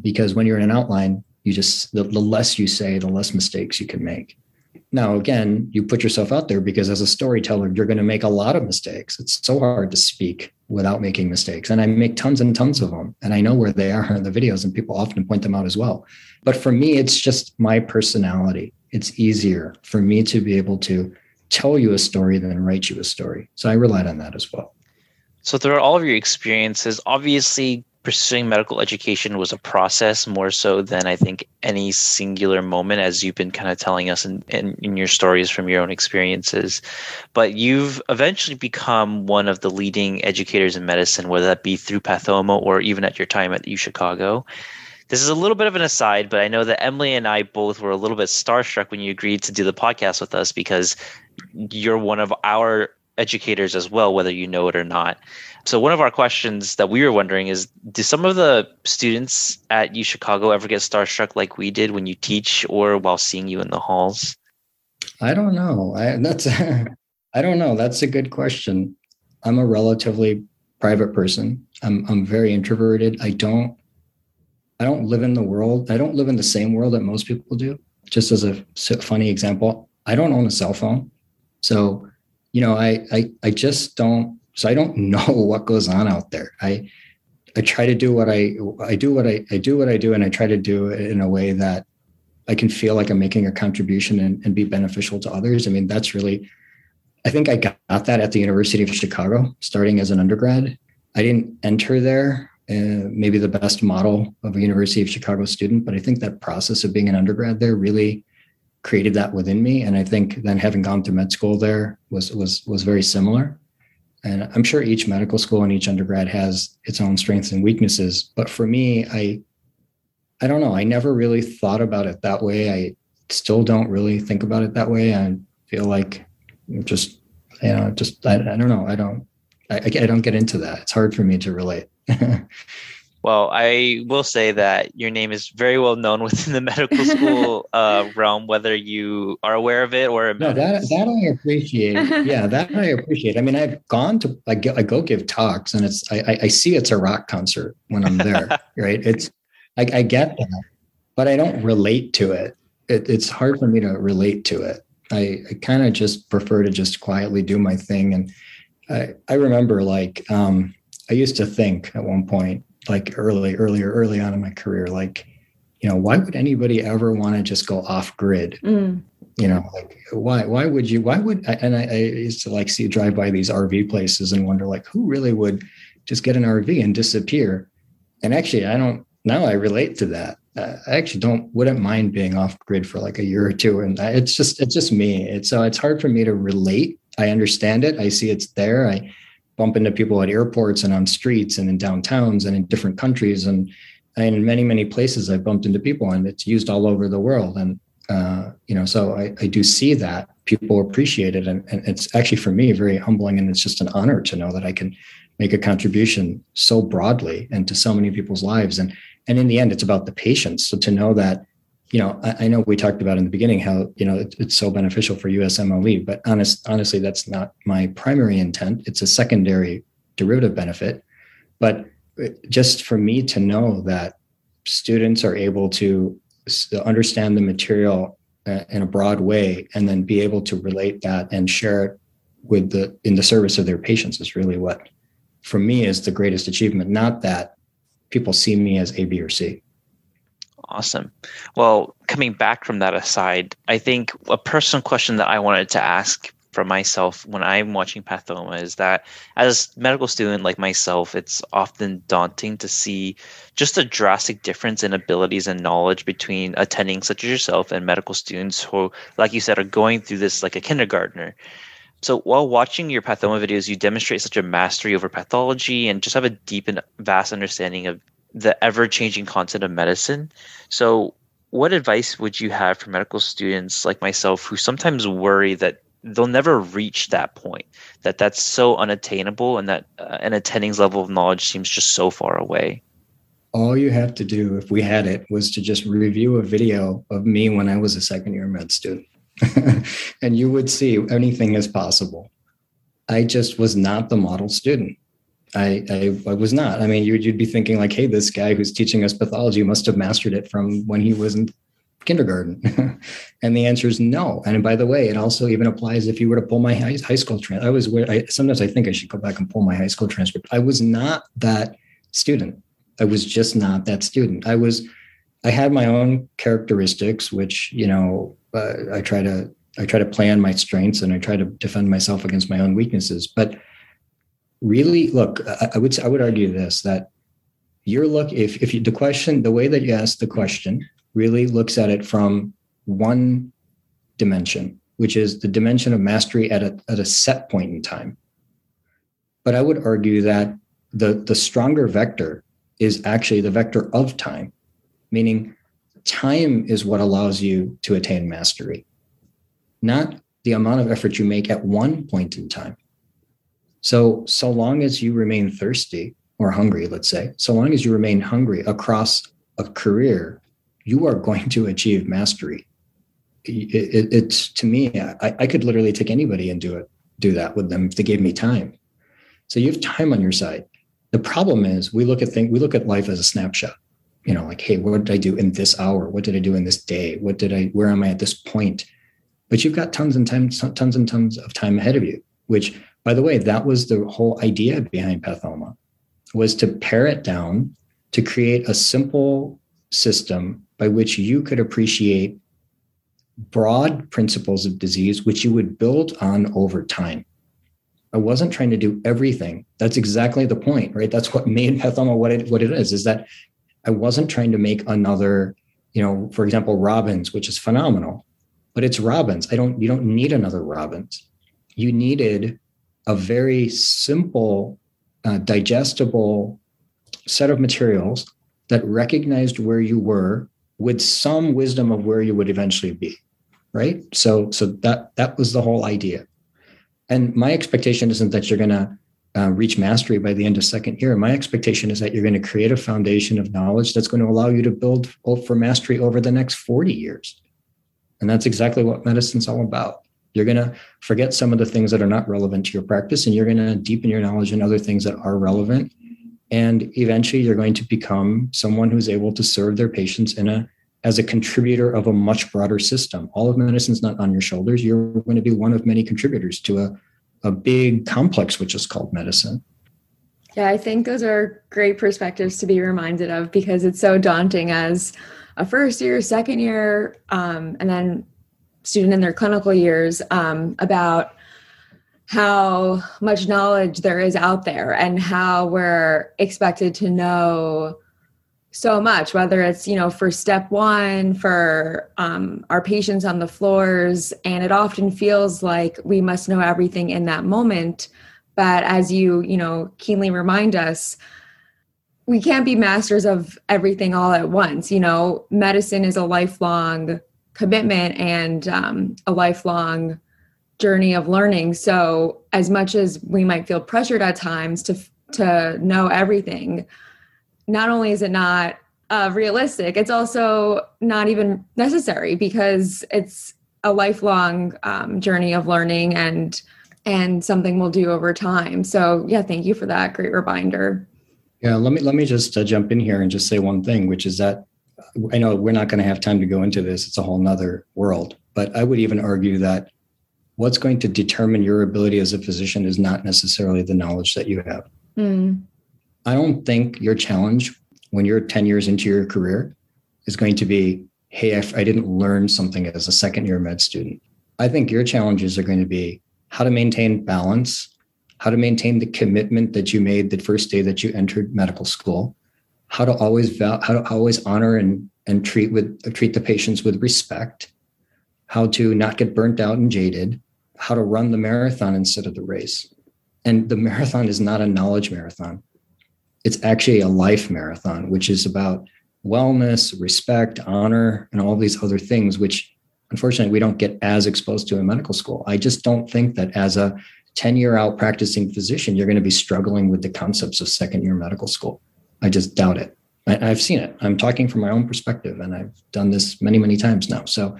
Because when you're in an outline, you just, the less you say, the less mistakes you can make. Now, again, you put yourself out there because as a storyteller, you're going to make a lot of mistakes. It's so hard to speak without making mistakes. And I make tons and tons of them. And I know where they are in the videos, and people often point them out as well. But for me, it's just my personality. It's easier for me to be able to tell you a story than write you a story. So I relied on that as well. So throughout all of your experiences, obviously pursuing medical education was a process more so than I think any singular moment, as you've been kind of telling us in your stories from your own experiences. But you've eventually become one of the leading educators in medicine, whether that be through Pathoma or even at your time at U Chicago. This is a little bit of an aside, but I know that Emily and I both were a little bit starstruck when you agreed to do the podcast with us, because you're one of our educators as well, whether you know it or not. So one of our questions that we were wondering is, do some of the students at U Chicago ever get starstruck like we did when you teach or while seeing you in the halls? I don't know. I don't know. That's a good question. I'm a relatively private person. I'm very introverted. I don't live in the world. I don't live in the same world that most people do. Just as a funny example, I don't own a cell phone. So, you know, I just don't. So I don't know what goes on out there. I try to do what I do, and I try to do it in a way that I can feel like I'm making a contribution and be beneficial to others. I mean, that's really, I think I got that at the University of Chicago, starting as an undergrad. I didn't enter there, maybe the best model of a University of Chicago student, but I think that process of being an undergrad there really created that within me. And I think then having gone to med school there was very similar. And I'm sure each medical school and each undergrad has its own strengths and weaknesses. But for me, I don't know. I never really thought about it that way. I still don't really think about it that way. I feel like I don't know. I don't get into that. It's hard for me to relate. Well, I will say that your name is very well known within the medical school realm, whether you are aware of it or no. That I appreciate. Yeah, that I appreciate. I mean, I've gone to I go give talks, and it's I see it's a rock concert when I'm there, right? It's I get that, but I don't relate to it. It's hard for me to relate to it. I kind of just prefer to just quietly do my thing, and I remember I used to think at one point. Like early on in my career, like, you know, why would anybody ever want to just go off grid? Mm. You know, like why would I used to like drive by these RV places and wonder like who really would just get an RV and disappear? And actually, now I relate to that. I actually wouldn't mind being off grid for like a year or two. And it's just me. It's hard for me to relate. I understand it. I see it's there. I bump into people at airports and on streets and in downtowns and in different countries. And in many, many places I've bumped into people, and it's used all over the world. And, you know, so I do see that people appreciate it. And it's actually for me, very humbling. And it's just an honor to know that I can make a contribution so broadly and to so many people's lives. And in the end, it's about the patients. So to know that, you know, I know we talked about in the beginning how, you know, it's so beneficial for USMLE, but honestly, that's not my primary intent. It's a secondary derivative benefit. But just for me to know that students are able to understand the material in a broad way and then be able to relate that and share it in the service of their patients is really what, for me, is the greatest achievement. Not that people see me as A, B, or C. Awesome. Well, coming back from that aside, I think a personal question that I wanted to ask for myself when I'm watching Pathoma is that as a medical student like myself, it's often daunting to see just a drastic difference in abilities and knowledge between attending such as yourself and medical students who, like you said, are going through this like a kindergartner. So while watching your Pathoma videos, you demonstrate such a mastery over pathology and just have a deep and vast understanding of the ever-changing concept of medicine. So what advice would you have for medical students like myself who sometimes worry that they'll never reach that point, that that's so unattainable and that an attending's level of knowledge seems just so far away? All you have to do, if we had it, was to just review a video of me when I was a second-year med student. And you would see anything is possible. I just was not the model student. I was not. I mean, you'd be thinking like, hey, this guy who's teaching us pathology must have mastered it from when he was in kindergarten. And the answer is no. And by the way, it also even applies if you were to pull my high school transcript. Sometimes I think I should go back and pull my high school transcript. I was not that student. I was just not that student. I had my own characteristics, which, you know, I try to play on my strengths and I try to defend myself against my own weaknesses. But really, look, I would argue this, that your look, the way that you ask the question really looks at it from one dimension, which is the dimension of mastery at a set point in time. But I would argue that the stronger vector is actually the vector of time, meaning time is what allows you to attain mastery, not the amount of effort you make at one point in time. So long as you remain thirsty or hungry, let's say, so long as you remain hungry across a career, you are going to achieve mastery. It's to me, I could literally take anybody and do that with them if they gave me time. So you have time on your side. The problem is we look at life as a snapshot, you know, like, hey, what did I do in this hour? What did I do in this day? Where am I at this point? But you've got tons and tons of time ahead of you, which, by the way, that was the whole idea behind Pathoma, was to pare it down, to create a simple system by which you could appreciate broad principles of disease, which you would build on over time. I wasn't trying to do everything. That's exactly the point, right? That's what made Pathoma what it is that I wasn't trying to make another, you know, for example, Robbins, which is phenomenal. but it's Robbins. You don't need another Robbins. You needed a very simple, digestible set of materials that recognized where you were with some wisdom of where you would eventually be, right? So that was the whole idea. And my expectation isn't that you're going to reach mastery by the end of second year. My expectation is that you're going to create a foundation of knowledge that's going to allow you to build for mastery over the next 40 years. And that's exactly what medicine's all about. You're going to forget some of the things that are not relevant to your practice, and you're going to deepen your knowledge in other things that are relevant. And eventually you're going to become someone who's able to serve their patients as a contributor of a much broader system. All of medicine's not on your shoulders. You're going to be one of many contributors to a big complex, which is called medicine. Yeah, I think those are great perspectives to be reminded of, because it's so daunting as a first year, second year, and then student in their clinical years, about how much knowledge there is out there and how we're expected to know so much, whether it's, for step one, for our patients on the floors. And it often feels like we must know everything in that moment. But as you keenly remind us, we can't be masters of everything all at once. Medicine is a lifelong commitment and a lifelong journey of learning. So as much as we might feel pressured at times to know everything, not only is it not realistic, it's also not even necessary, because it's a lifelong journey of learning and something we'll do over time. So yeah, thank you for that great reminder. Yeah, let me just jump in here and just say one thing, which is that I know we're not going to have time to go into this. It's a whole nother world, but I would even argue that what's going to determine your ability as a physician is not necessarily the knowledge that you have. Mm. I don't think your challenge when you're 10 years into your career is going to be, hey, I didn't learn something as a second year med student. I think your challenges are going to be how to maintain balance, how to maintain the commitment that you made the first day that you entered medical school, how to always honor and treat the patients with respect, how to not get burnt out and jaded, how to run the marathon instead of the race. And the marathon is not a knowledge marathon. It's actually a life marathon, which is about wellness, respect, honor, and all these other things, which unfortunately we don't get as exposed to in medical school. I just don't think that as a 10-year out practicing physician, you're going to be struggling with the concepts of second-year medical school. I just doubt it. I've seen it. I'm talking from my own perspective, and I've done this many, many times now. So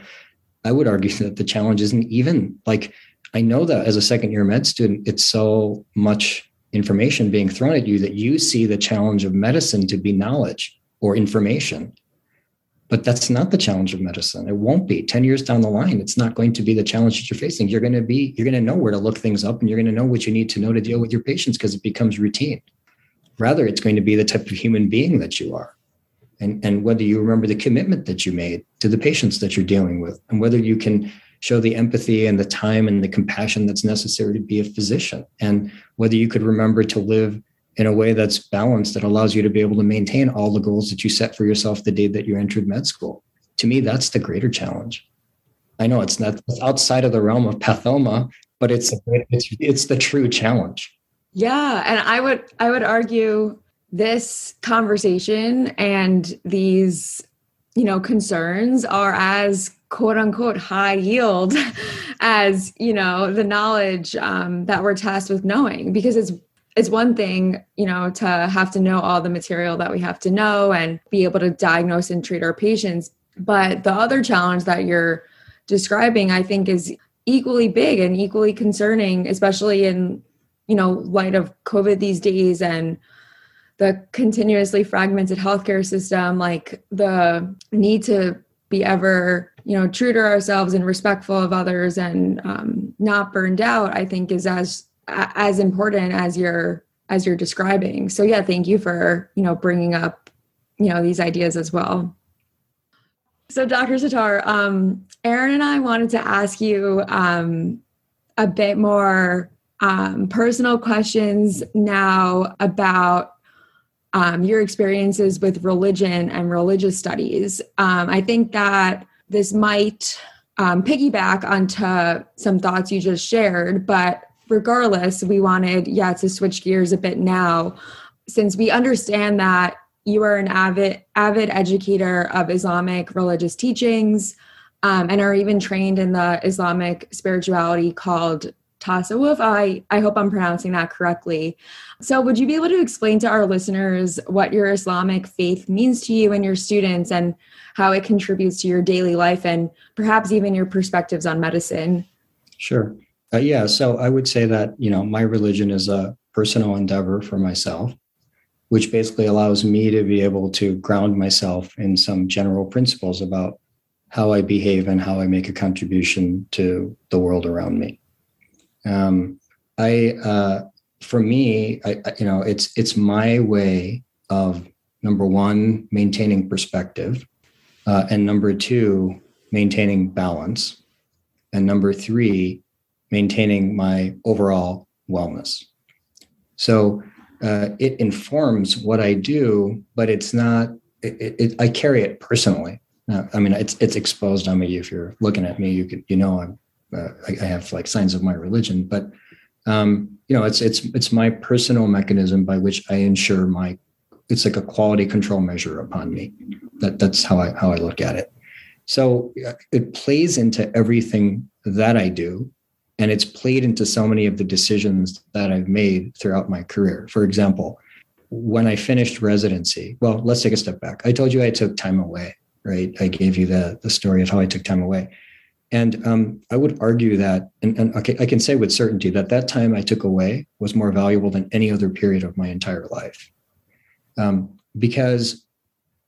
I would argue that the challenge isn't even, I know that as a second-year med student, it's so much information being thrown at you that you see the challenge of medicine to be knowledge or information. But that's not the challenge of medicine. It won't be. 10 years down the line, it's not going to be the challenge that you're facing. You're going to know where to look things up, and you're going to know what you need to know to deal with your patients, because it becomes routine. Rather, it's going to be the type of human being that you are, and whether you remember the commitment that you made to the patients that you're dealing with, and whether you can show the empathy and the time and the compassion that's necessary to be a physician, and whether you could remember to live in a way that's balanced, that allows you to be able to maintain all the goals that you set for yourself the day that you entered med school. To me, that's the greater challenge. I know it's not outside of the realm of Pathoma, but it's the true challenge. Yeah. And I would argue this conversation and these, concerns are as quote unquote high yield as, the knowledge that we're tasked with knowing, because it's one thing, to have to know all the material that we have to know and be able to diagnose and treat our patients. But the other challenge that you're describing, I think, is equally big and equally concerning, especially in light of COVID these days and the continuously fragmented healthcare system, the need to be ever, true to ourselves and respectful of others and not burned out, I think is as important as you're describing. So yeah, thank you for, bringing up, these ideas as well. So Dr. Sattar, Aaron and I wanted to ask you a bit more personal questions now about your experiences with religion and religious studies. I think that this might piggyback onto some thoughts you just shared, but regardless, we wanted, to switch gears a bit now, since we understand that you are an avid educator of Islamic religious teachings, and are even trained in the Islamic spirituality called tasawwuf. I hope I'm pronouncing that correctly. So would you be able to explain to our listeners what your Islamic faith means to you and your students and how it contributes to your daily life and perhaps even your perspectives on medicine? Sure. So I would say that, my religion is a personal endeavor for myself, which basically allows me to be able to ground myself in some general principles about how I behave and how I make a contribution to the world around me. For me, it's my way of, number one, maintaining perspective, and number two, maintaining balance, and number three, maintaining my overall wellness. So it informs what I do, but it's not. I carry it personally. It's exposed on me. If you're looking at me, I have like signs of my religion, but it's my personal mechanism by which I ensure it's like a quality control measure upon me. That's how I look at it. So it plays into everything that I do, and it's played into so many of the decisions that I've made throughout my career. For example, when I finished residency, well, let's take a step back. I told you I took time away, right? I gave you the story of how I took time away. And I would argue that, and I can say with certainty that time I took away was more valuable than any other period of my entire life. Because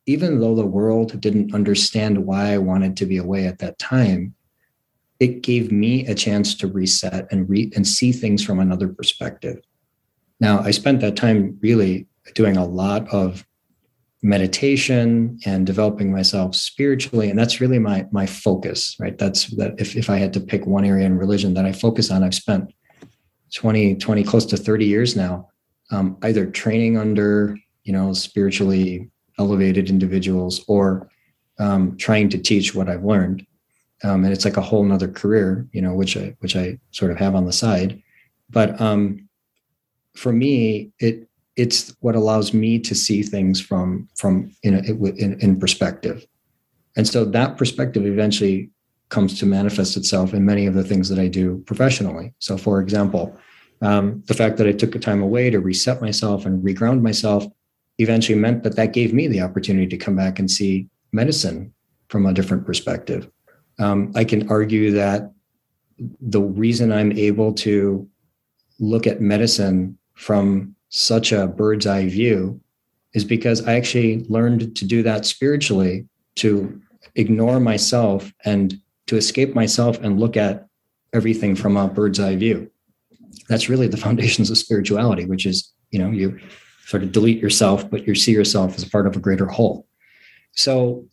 even though the world didn't understand why I wanted to be away at that time, it gave me a chance to reset and see things from another perspective. Now, I spent that time really doing a lot of meditation and developing myself spiritually. And that's really my focus, right? If I had to pick one area in religion that I focus on, I've spent 20, close to 30 years now, either training under, spiritually elevated individuals or trying to teach what I've learned. And it's like a whole nother career, which I sort of have on the side. But for me, it's what allows me to see things from perspective. And so that perspective eventually comes to manifest itself in many of the things that I do professionally. So for example, the fact that I took the time away to reset myself and reground myself eventually meant that gave me the opportunity to come back and see medicine from a different perspective. I can argue that the reason I'm able to look at medicine from such a bird's eye view is because I actually learned to do that spiritually, to ignore myself and to escape myself and look at everything from a bird's eye view. That's really the foundations of spirituality, which is, you sort of delete yourself, but you see yourself as part of a greater whole. So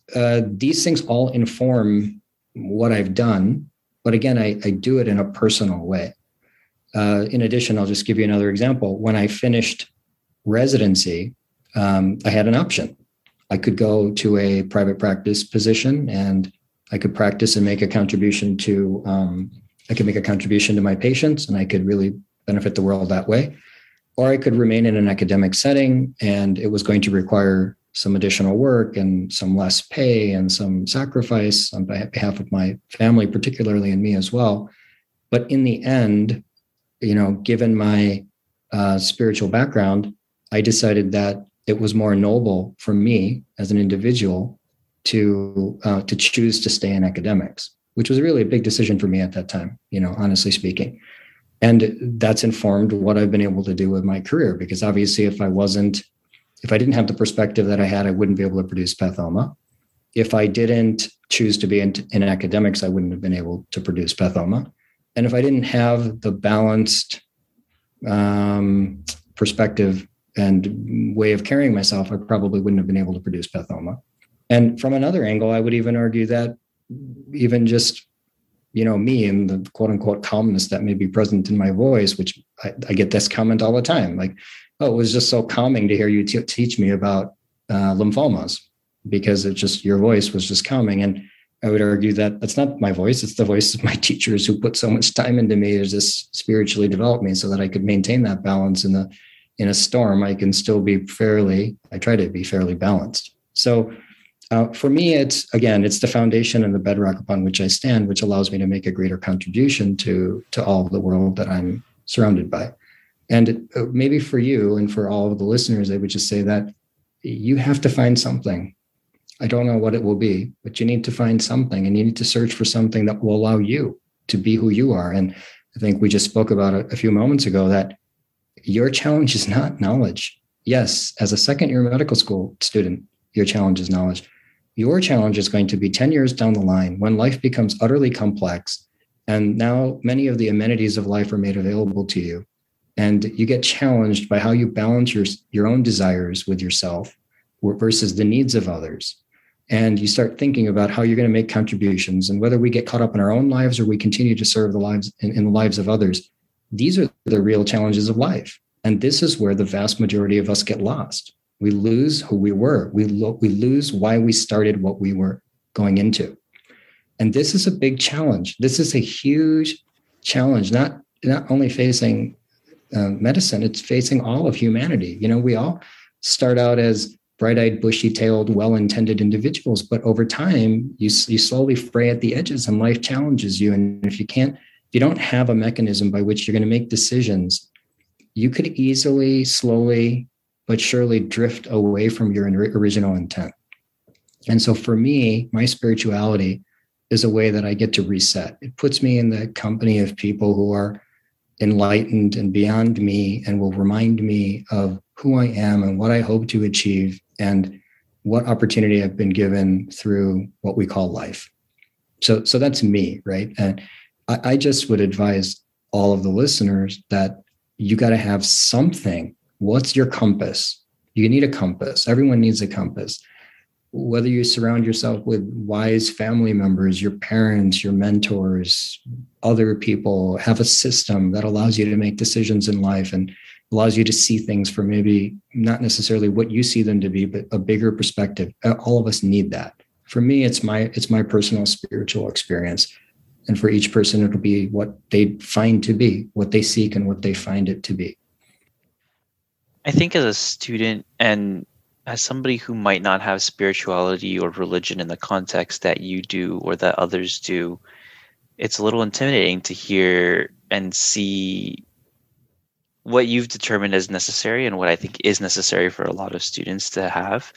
these things all inform what I've done, but again, I do it in a personal way. In addition, I'll just give you another example. When I finished residency, I had an option. I could go to a private practice position, and I could practice and make a contribution to. I could make a contribution to my patients, and I could really benefit the world that way. Or I could remain in an academic setting, and it was going to require some additional work and some less pay and some sacrifice on behalf of my family, particularly, and me as well. But in the end, given my spiritual background, I decided that it was more noble for me as an individual to choose to stay in academics, which was really a big decision for me at that time, honestly speaking. And that's informed what I've been able to do with my career, because obviously if I didn't have the perspective that I had, I wouldn't be able to produce Pathoma. If I didn't choose to be in academics, I wouldn't have been able to produce Pathoma. And if I didn't have the balanced perspective and way of carrying myself, I probably wouldn't have been able to produce Pathoma. And from another angle, I would even argue that even just, me and the quote unquote calmness that may be present in my voice, which I get this comment all the time, like, oh, it was just so calming to hear you teach me about lymphomas, because your voice was just calming. And I would argue that that's not my voice. It's the voice of my teachers who put so much time into me as this spiritually developed me so that I could maintain that balance in a storm. I can still be fairly, I try to be fairly balanced. So for me, it's, again, it's the foundation and the bedrock upon which I stand, which allows me to make a greater contribution to all of the world that I'm surrounded by. And maybe for you and for all of the listeners, I would just say that you have to find something. I don't know what it will be, but you need to find something, and you need to search for something that will allow you to be who you are. And I think we just spoke about it a few moments ago that your challenge is not knowledge. Yes, as a second-year medical school student, your challenge is knowledge. Your challenge is going to be 10 years down the line when life becomes utterly complex, and now many of the amenities of life are made available to you, and you get challenged by how you balance your own desires with yourself versus the needs of others. And you start thinking about how you're going to make contributions, and whether we get caught up in our own lives or we continue to serve the lives in the lives of others. These are the real challenges of life. And this is where the vast majority of us get lost. We lose who we were. We lose why we started what we were going into. And this is a big challenge. This is a huge challenge, not only facing medicine, it's facing all of humanity. You know, we all start out as bright-eyed, bushy-tailed, well-intended individuals. But over time, you slowly fray at the edges and life challenges you. And if you don't have a mechanism by which you're going to make decisions, you could easily, slowly, but surely drift away from your original intent. And so for me, my spirituality is a way that I get to reset. It puts me in the company of people who are enlightened and beyond me and will remind me of who I am and what I hope to achieve and what opportunity I've been given through what we call life. So that's me, right? And I just would advise all of the listeners that you got to have something. What's your compass? You need a compass. Everyone needs a compass. Whether you surround yourself with wise family members, your parents, your mentors, other people, have a system that allows you to make decisions in life and allows you to see things for maybe not necessarily what you see them to be, but a bigger perspective. All of us need that. For me, it's my personal spiritual experience. And for each person, it'll be what they find to be, what they seek and what they find it to be. I think as a student and as somebody who might not have spirituality or religion in the context that you do or that others do, it's a little intimidating to hear and see what you've determined as necessary and what I think is necessary for a lot of students to have.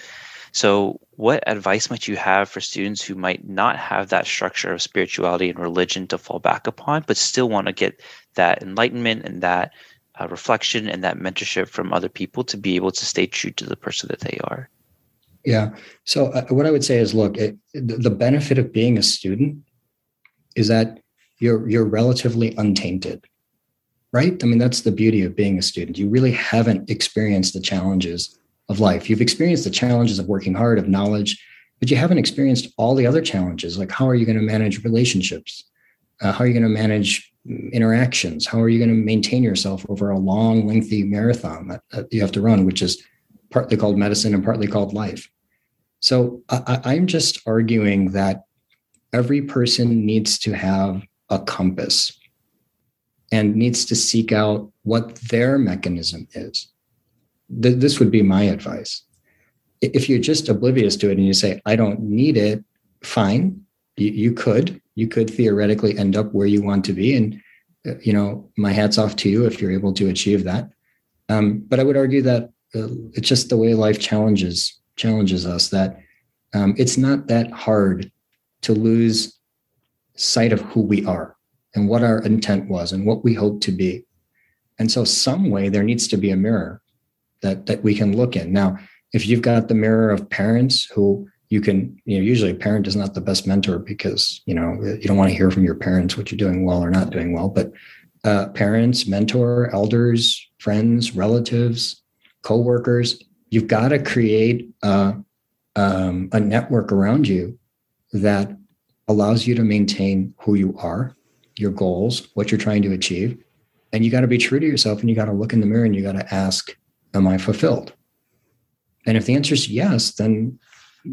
So what advice might you have for students who might not have that structure of spirituality and religion to fall back upon, but still want to get that enlightenment and that reflection and that mentorship from other people to be able to stay true to the person that they are? Yeah. So what I would say is, look, the benefit of being a student is that you're relatively untainted, right? I mean, that's the beauty of being a student. You really haven't experienced the challenges of life. You've experienced the challenges of working hard, of knowledge, but you haven't experienced all the other challenges. Like, how are you going to manage relationships? How are you going to manage interactions? How are you going to maintain yourself over a long, lengthy marathon that you have to run, which is partly called medicine and partly called life? So I'm just arguing that every person needs to have a compass and needs to seek out what their mechanism is. This would be my advice. If you're just oblivious to it and you say, I don't need it, fine. You could theoretically end up where you want to be. And, you know, my hat's off to you if you're able to achieve that. But I would argue that it's just the way life challenges us, that it's not that hard to lose sight of who we are and what our intent was and what we hope to be. And so some way there needs to be a mirror that we can look in. Now, if you've got the mirror of parents who usually a parent is not the best mentor because, you know, you don't want to hear from your parents what you're doing well or not doing well, but parents, mentor, elders, friends, relatives, coworkers, you've got to create a network around you that allows you to maintain who you are, your goals, what you're trying to achieve. And you got to be true to yourself, and you got to look in the mirror and you got to ask, am I fulfilled? And if the answer is yes, then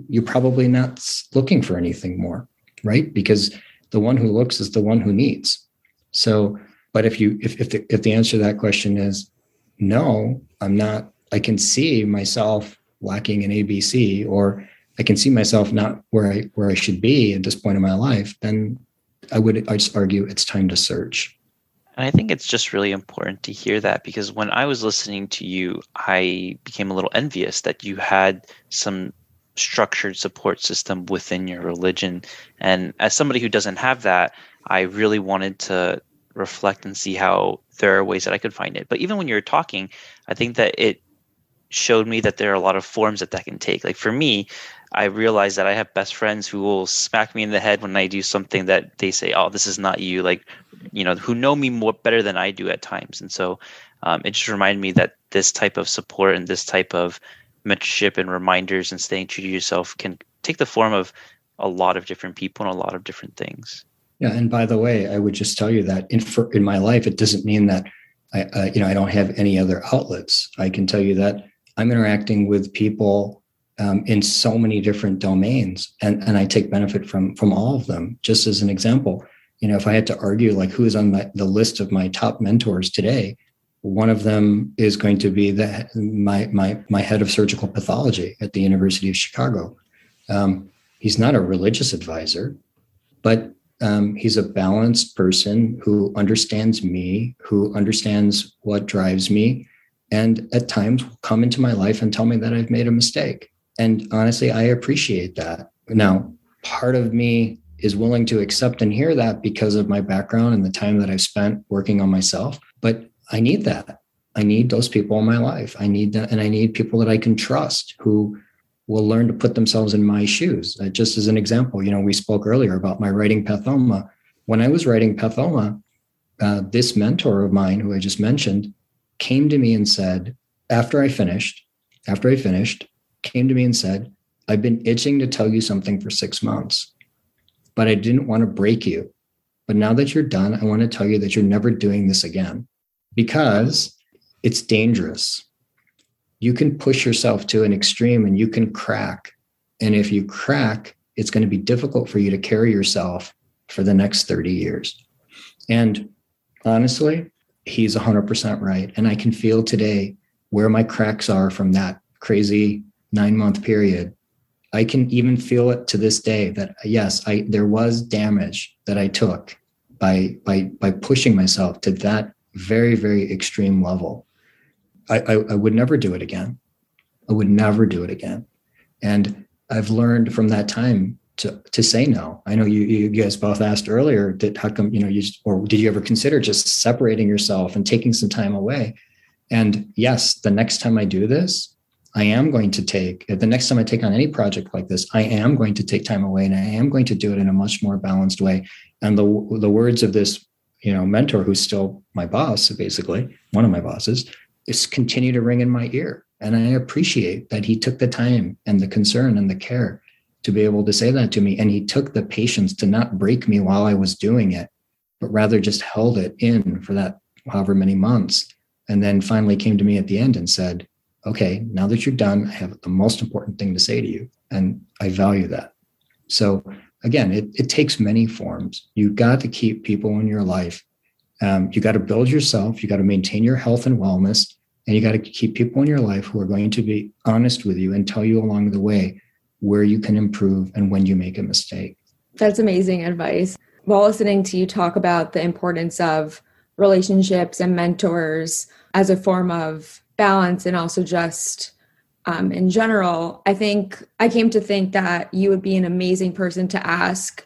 you're probably not looking for anything more. right? Because the one who looks is the one who needs. So, but if the answer to that question is no, I'm not, I can see myself lacking in ABC, or I can see myself not where I should be at this point in my life, then I just argue it's time to search. And I think it's just really important to hear that, because when I was listening to you, I became a little envious that you had some structured support system within your religion. And as somebody who doesn't have that, I really wanted to reflect and see how there are ways that I could find it. But even when you're talking, I think that it showed me that there are a lot of forms that can take. Like for me, I realized that I have best friends who will smack me in the head when I do something that they say, oh, this is not you, like, you know, who know me more better than I do at times. And so it just reminded me that this type of support and this type of mentorship and reminders and staying true to yourself can take the form of a lot of different people and a lot of different things. Yeah. And by the way, I would just tell you that in my life, it doesn't mean that I don't have any other outlets. I can tell you that I'm interacting with people in so many different domains, and I take benefit from all of them. Just as an example, you know, if I had to argue like who's on the list of my top mentors today, one of them is going to be my head of surgical pathology at the University of Chicago. He's not a religious advisor, but he's a balanced person who understands me, who understands what drives me, and at times will come into my life and tell me that I've made a mistake. And honestly, I appreciate that. Now, part of me is willing to accept and hear that because of my background and the time that I've spent working on myself. But I need that. I need those people in my life. I need that. And I need people that I can trust who will learn to put themselves in my shoes. Just as an example, you know, we spoke earlier about my writing Pathoma. When I was writing Pathoma, this mentor of mine, who I just mentioned, came to me and said, after I finished, came to me and said, I've been itching to tell you something for 6 months, but I didn't want to break you. But now that you're done, I want to tell you that you're never doing this again, because it's dangerous. You can push yourself to an extreme and you can crack. And if you crack, it's going to be difficult for you to carry yourself for the next 30 years. And honestly, he's 100% right. And I can feel today where my cracks are from that crazy 9-month period. I can even feel it to this day that, yes, there was damage that I took by pushing myself to that very, very extreme level. I would never do it again. I would never do it again. And I've learned from that time to say no. I know you guys both asked earlier that how come, you know, or did you ever consider just separating yourself and taking some time away? And yes, the next time I do this, the next time I take on any project like this, I am going to take time away, and I am going to do it in a much more balanced way. And the words of this, you know, mentor who's still my boss, basically one of my bosses, is continue to ring in my ear. And I appreciate that he took the time and the concern and the care to be able to say that to me. And he took the patience to not break me while I was doing it, but rather just held it in for that however many months. And then finally came to me at the end and said, okay, now that you're done, I have the most important thing to say to you. And I value that. So again, it takes many forms. You got to keep people in your life. You got to build yourself. You got to maintain your health and wellness. And you got to keep people in your life who are going to be honest with you and tell you along the way where you can improve and when you make a mistake. That's amazing advice. While listening to you talk about the importance of relationships and mentors as a form of balance, and also just in general, I came to think that you would be an amazing person to ask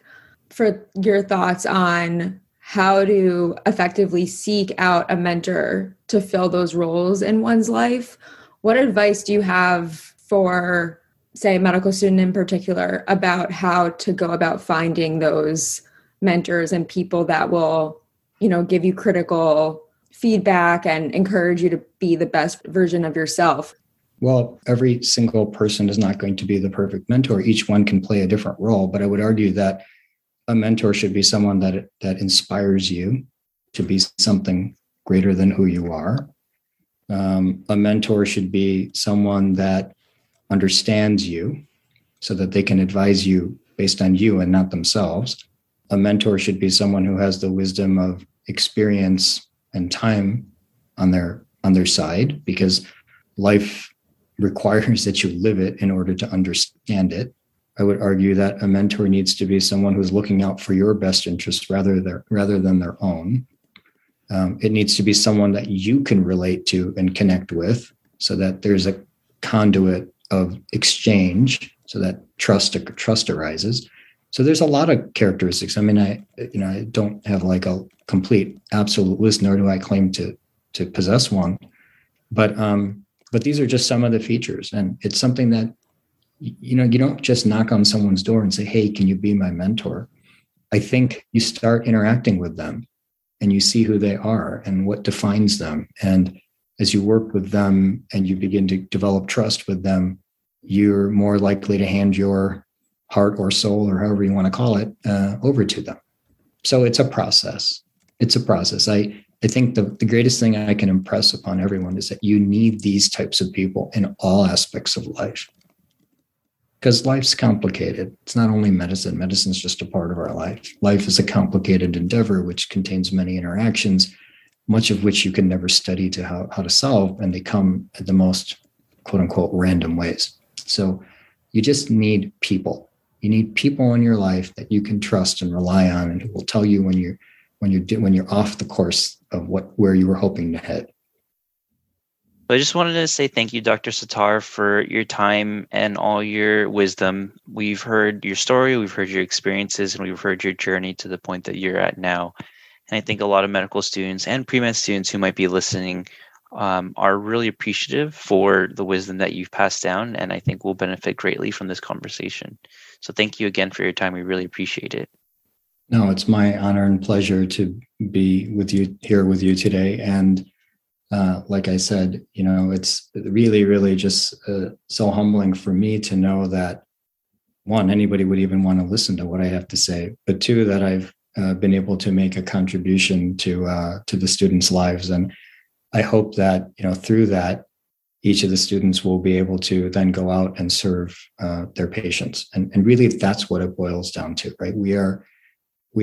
for your thoughts on how to effectively seek out a mentor to fill those roles in one's life. What advice do you have for, say, a medical student in particular, about how to go about finding those mentors and people that will, you know, give you critical feedback and encourage you to be the best version of yourself? Well, every single person is not going to be the perfect mentor. Each one can play a different role, but I would argue that a mentor should be someone that inspires you to be something greater than who you are. A mentor should be someone that understands you so that they can advise you based on you and not themselves. A mentor should be someone who has the wisdom of experience and time on their side, because life requires that you live it in order to understand it. I would argue that a mentor needs to be someone who's looking out for your best interests rather than their own. It needs to be someone that you can relate to and connect with, so that there's a conduit of exchange, so that trust arises. So there's a lot of characteristics. I mean, I don't have like a complete absolute list, nor do I claim to possess one, but these are just some of the features, and it's something that, you know, you don't just knock on someone's door and say, hey, can you be my mentor? I think you start interacting with them and you see who they are and what defines them. And as you work with them and you begin to develop trust with them, you're more likely to hand your heart or soul, or however you want to call it, over to them. So it's a process. It's a process. I think the greatest thing I can impress upon everyone is that you need these types of people in all aspects of life. Because life's complicated. It's not only medicine. Medicine's just a part of our life. Life is a complicated endeavor, which contains many interactions, much of which you can never study to how to solve, and they come at the most, quote unquote, random ways. So you just need people. You need people in your life that you can trust and rely on, and who will tell you when you're off the course of where you were hoping to head. I just wanted to say thank you, Dr. Sattar, for your time and all your wisdom. We've heard your story, we've heard your experiences, and we've heard your journey to the point that you're at now. And I think a lot of medical students and pre-med students who might be listening are really appreciative for the wisdom that you've passed down, and I think will benefit greatly from this conversation. So thank you again for your time. We really appreciate it. No, it's my honor and pleasure to be with you here with you today. And like I said, you know, it's really, really just so humbling for me to know that, one, anybody would even want to listen to what I have to say, but two, that I've been able to make a contribution to the students' lives. And I hope that, you know, through that, each of the students will be able to then go out and serve their patients. And really, that's what it boils down to, right? We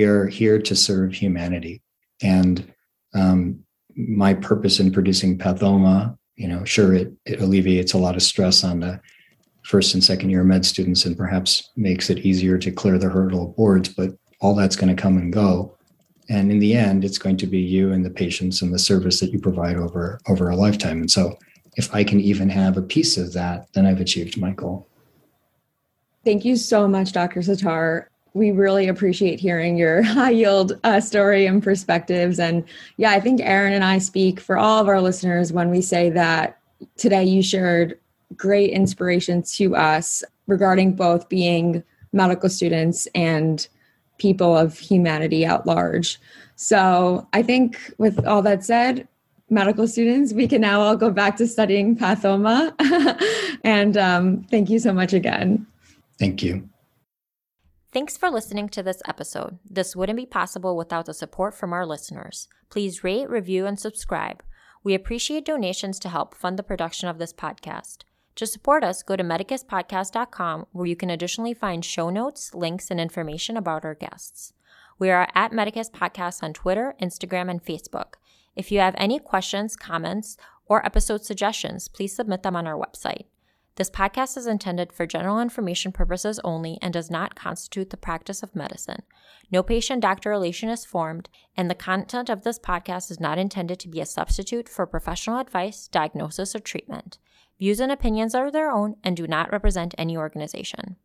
are here to serve humanity. And my purpose in producing Pathoma, you know, sure, it alleviates a lot of stress on the first and second year med students and perhaps makes it easier to clear the hurdle of boards, but all that's going to come and go. And in the end, it's going to be you and the patients and the service that you provide over a lifetime. And so if I can even have a piece of that, then I've achieved my goal. Thank you so much, Dr. Sattar. We really appreciate hearing your high-yield story and perspectives. And yeah, I think Aaron and I speak for all of our listeners when we say that today you shared great inspiration to us regarding both being medical students and people of humanity at large. So I think with all that said, medical students, we can now all go back to studying Pathoma. And thank you so much again. Thank you. Thanks for listening to this episode. This wouldn't be possible without the support from our listeners. Please rate, review, and subscribe. We appreciate donations to help fund the production of this podcast. To support us, go to medicuspodcast.com, where you can additionally find show notes, links, and information about our guests. We are at Medicus Podcast on Twitter, Instagram, and Facebook. If you have any questions, comments, or episode suggestions, please submit them on our website. This podcast is intended for general information purposes only and does not constitute the practice of medicine. No patient-doctor relation is formed, and the content of this podcast is not intended to be a substitute for professional advice, diagnosis, or treatment. Views and opinions are their own and do not represent any organization.